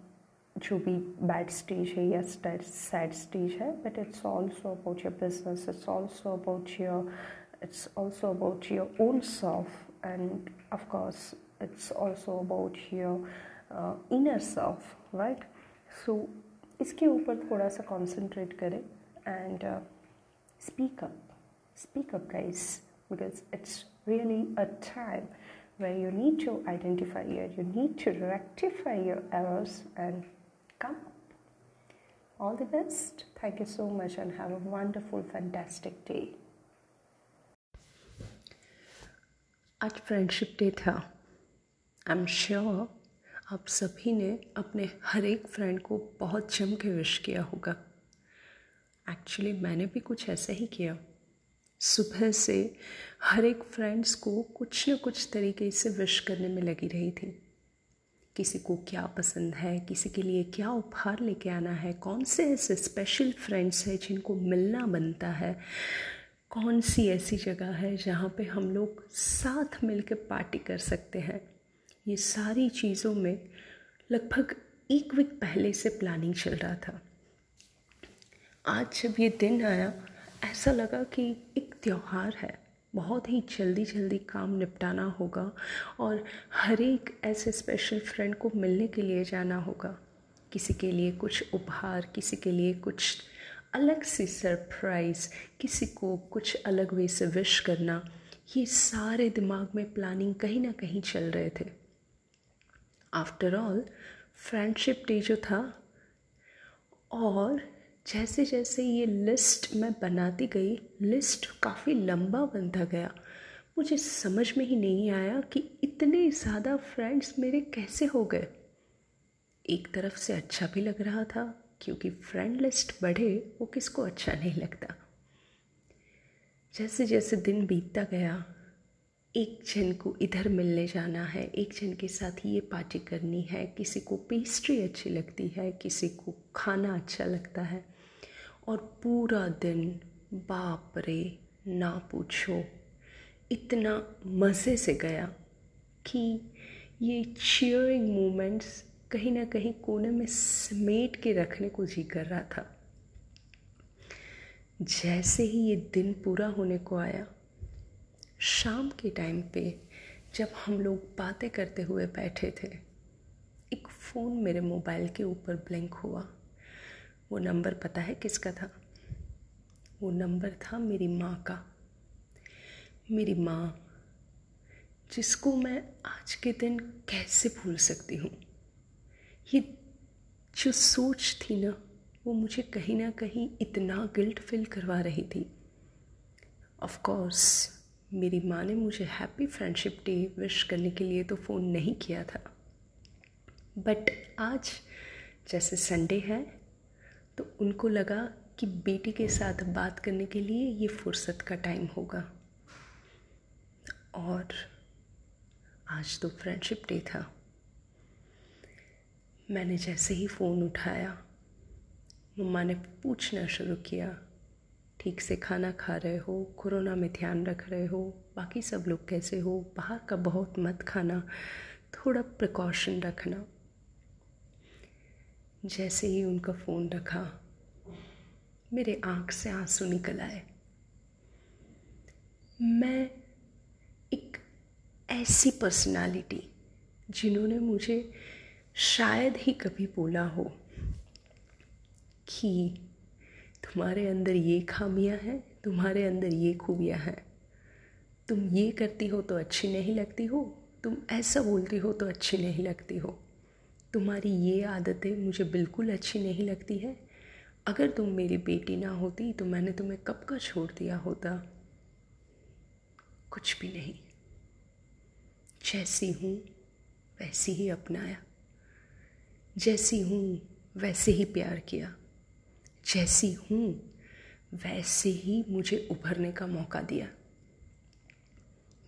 जो भी बैड स्टेज है या सैड स्टेज है, but it's also about your business, it's also about your own self, and of course it's also about your inner self, right. So इसके ऊपर थोड़ा सा कॉन्सेंट्रेट करें and speak up guys, because it's really a time where you need to identify your, you need to rectify your errors and come up. All the best. Thank you so much and have a wonderful, fantastic day. आज friendship day था। I am sure आप सभी ने अपने हर एक friend को बहुत जम के विश किया होगा। एक्चुअली मैंने भी कुछ ऐसे ही किया। सुबह से हर एक फ्रेंड्स को कुछ न कुछ तरीके से विश करने में लगी रही थी। किसी को क्या पसंद है, किसी के लिए क्या उपहार लेके आना है, कौन से ऐसे स्पेशल फ्रेंड्स हैं जिनको मिलना बनता है, कौन सी ऐसी जगह है जहाँ पे हम लोग साथ मिलकर पार्टी कर सकते हैं। ये सारी चीज़ों में लगभग एक वीक पहले से प्लानिंग चल रहा था। आज जब ये दिन आया, ऐसा लगा कि एक त्यौहार है, बहुत ही जल्दी जल्दी काम निपटाना होगा और हर एक ऐसे स्पेशल फ्रेंड को मिलने के लिए जाना होगा। किसी के लिए कुछ उपहार, किसी के लिए कुछ अलग सी सरप्राइज़, किसी को कुछ अलग वे से विश करना, ये सारे दिमाग में प्लानिंग कहीं ना कहीं चल रहे थे। आफ्टर ऑल फ्रेंडशिप डे जो था, और जैसे जैसे ये लिस्ट मैं बनाती गई, लिस्ट काफ़ी लंबा बनता गया। मुझे समझ में ही नहीं आया कि इतने ज़्यादा फ्रेंड्स मेरे कैसे हो गए। एक तरफ से अच्छा भी लग रहा था क्योंकि फ्रेंड लिस्ट बढ़े वो किसको अच्छा नहीं लगता। जैसे जैसे दिन बीतता गया, एक जन को इधर मिलने जाना है, एक जन के साथ ये पार्टी करनी है, किसी को पेस्ट्री अच्छी लगती है, किसी को खाना अच्छा लगता है, और पूरा दिन बाप रे ना पूछो इतना मज़े से गया कि ये चीयरिंग मोमेंट्स कहीं ना कहीं कोने में समेट के रखने को जी कर रहा था। जैसे ही ये दिन पूरा होने को आया, शाम के टाइम पे जब हम लोग बातें करते हुए बैठे थे, एक फ़ोन मेरे मोबाइल के ऊपर ब्लैंक हुआ। वो नंबर पता है किसका था? वो नंबर था मेरी माँ का। मेरी माँ, जिसको मैं आज के दिन कैसे भूल सकती हूँ। ये जो सोच थी ना, वो मुझे कहीं ना कहीं इतना गिल्ट फील करवा रही थी। ऑफ कोर्स मेरी माँ ने मुझे हैप्पी फ्रेंडशिप डे विश करने के लिए तो फ़ोन नहीं किया था, बट आज जैसे संडे है तो उनको लगा कि बेटी के साथ बात करने के लिए ये फुर्सत का टाइम होगा। और आज तो फ्रेंडशिप डे था। मैंने जैसे ही फ़ोन उठाया, मम्मा ने पूछना शुरू किया, ठीक से खाना खा रहे हो, कोरोना में ध्यान रख रहे हो, बाकी सब लोग कैसे हो, बाहर का बहुत मत खाना, थोड़ा प्रिकॉशन रखना। जैसे ही उनका फ़ोन रखा, मेरे आँख से आंसू निकल आए। मैं एक ऐसी पर्सनालिटी जिन्होंने मुझे शायद ही कभी बोला हो कि तुम्हारे अंदर ये खामियां हैं, तुम्हारे अंदर ये खूबियां हैं, तुम ये करती हो तो अच्छी नहीं लगती हो, तुम ऐसा बोलती हो तो अच्छी नहीं लगती हो, तुम्हारी ये आदतें मुझे बिल्कुल अच्छी नहीं लगती है, अगर तुम मेरी बेटी ना होती तो मैंने तुम्हें कब का छोड़ दिया होता। कुछ भी नहीं, जैसी हूँ वैसी ही अपनाया, जैसी हूँ वैसे ही प्यार किया, जैसी हूँ वैसे ही मुझे उभरने का मौका दिया।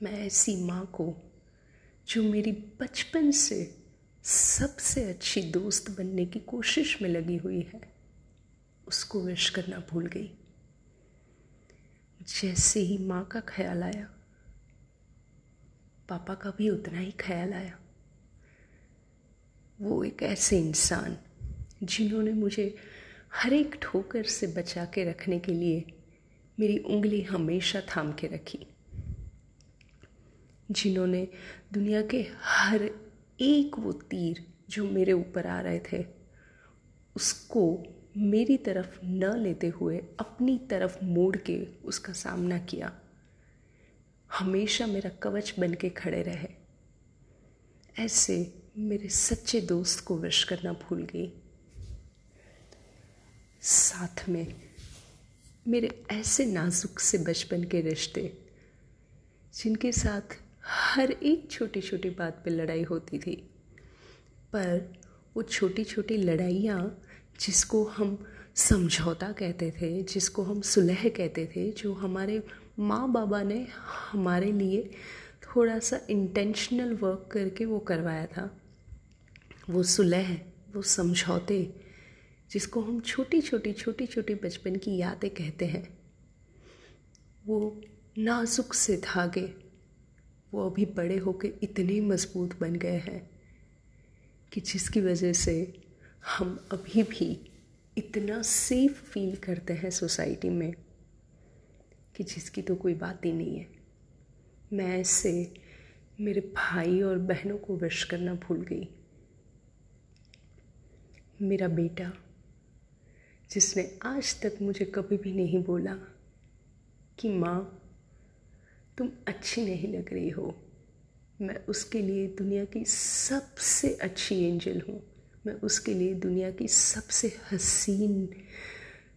मैं ऐसी माँ को, जो मेरी बचपन से सबसे अच्छी दोस्त बनने की कोशिश में लगी हुई है, उसको विश करना भूल गई। जैसे ही माँ का ख्याल आया, पापा का भी उतना ही ख्याल आया। वो एक ऐसे इंसान जिन्होंने मुझे हर एक ठोकर से बचा के रखने के लिए मेरी उंगली हमेशा थाम के रखी, जिन्होंने दुनिया के हर एक वो तीर जो मेरे ऊपर आ रहे थे, उसको मेरी तरफ न लेते हुए अपनी तरफ मोड़ के उसका सामना किया, हमेशा मेरा कवच बन के खड़े रहे। ऐसे मेरे सच्चे दोस्त को विश करना भूल गई। साथ में मेरे ऐसे नाजुक से बचपन के रिश्ते, जिनके साथ हर एक छोटी छोटी बात पे लड़ाई होती थी, पर वो छोटी छोटी लड़ाइयाँ जिसको हम समझौता कहते थे, जिसको हम सुलह कहते थे, जो हमारे माँ बाबा ने हमारे लिए थोड़ा सा इंटेंशनल वर्क करके वो करवाया था, वो सुलह, वो समझौते जिसको हम छोटी छोटी बचपन की यादें कहते हैं, वो नाजुक से धागे, वो अभी बड़े होके इतने मजबूत बन गए हैं कि जिसकी वजह से हम अभी भी इतना सेफ फील करते हैं सोसाइटी में कि जिसकी तो कोई बात ही नहीं है। मैं ऐसे मेरे भाई और बहनों को विश करना भूल गई। मेरा बेटा, जिसने आज तक मुझे कभी भी नहीं बोला कि माँ तुम अच्छी नहीं लग रही हो, मैं उसके लिए दुनिया की सबसे अच्छी एंजल हूँ, मैं उसके लिए दुनिया की सबसे हसीन,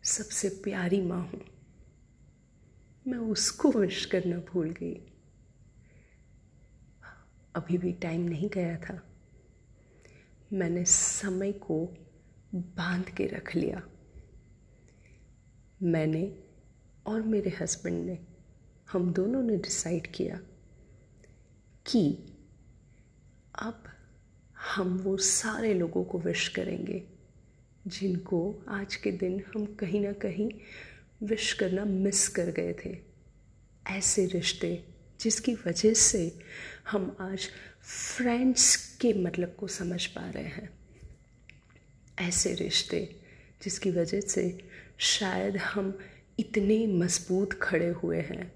सबसे प्यारी माँ हूँ, मैं उसको विश करना भूल गई। अभी भी टाइम नहीं गया था, मैंने समय को बांध के रख लिया। मैंने और मेरे हस्बैंड ने, हम दोनों ने डिसाइड किया कि अब हम वो सारे लोगों को विश करेंगे जिनको आज के दिन हम कहीं ना कहीं विश करना मिस कर गए थे। ऐसे रिश्ते जिसकी वजह से हम आज फ्रेंड्स के मतलब को समझ पा रहे हैं, ऐसे रिश्ते जिसकी वजह से शायद हम इतने मजबूत खड़े हुए हैं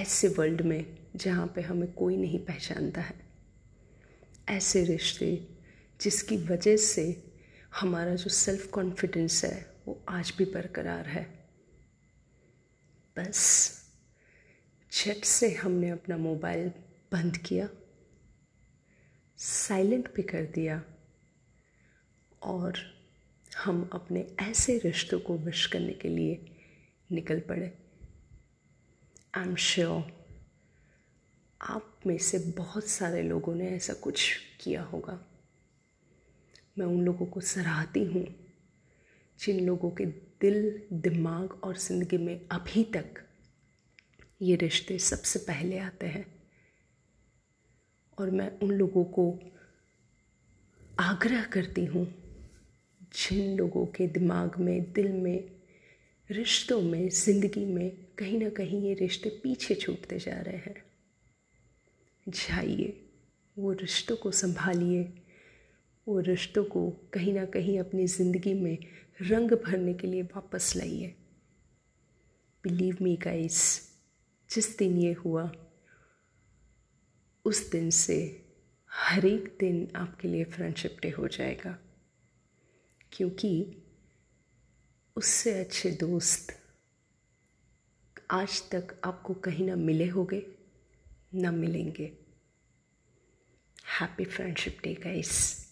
ऐसे वर्ल्ड में जहाँ पे हमें कोई नहीं पहचानता है। ऐसे रिश्ते जिसकी वजह से हमारा जो सेल्फ कॉन्फिडेंस है वो आज भी बरकरार है। बस झट से हमने अपना मोबाइल बंद किया, साइलेंट पे कर दिया और हम अपने ऐसे रिश्तों को विश करने के लिए निकल पड़े। आई एम श्योर आप में से बहुत सारे लोगों ने ऐसा कुछ किया होगा। मैं उन लोगों को सराहती हूँ जिन लोगों के दिल, दिमाग और ज़िंदगी में अभी तक ये रिश्ते सबसे पहले आते हैं। और मैं उन लोगों को आग्रह करती हूँ जिन लोगों के दिमाग में, दिल में, रिश्तों में, ज़िंदगी में कहीं ना कहीं ये रिश्ते पीछे छूटते जा रहे हैं। जाइए वो रिश्तों को संभालिए, वो रिश्तों को कहीं ना कहीं अपनी ज़िंदगी में रंग भरने के लिए वापस लाइए। बिलीव मी गाइस, जिस दिन ये हुआ उस दिन से हर एक दिन आपके लिए फ्रेंडशिप डे हो जाएगा, क्योंकि उससे अच्छे दोस्त आज तक आपको कहीं ना मिले होंगे, ना मिलेंगे। Happy friendship day guys.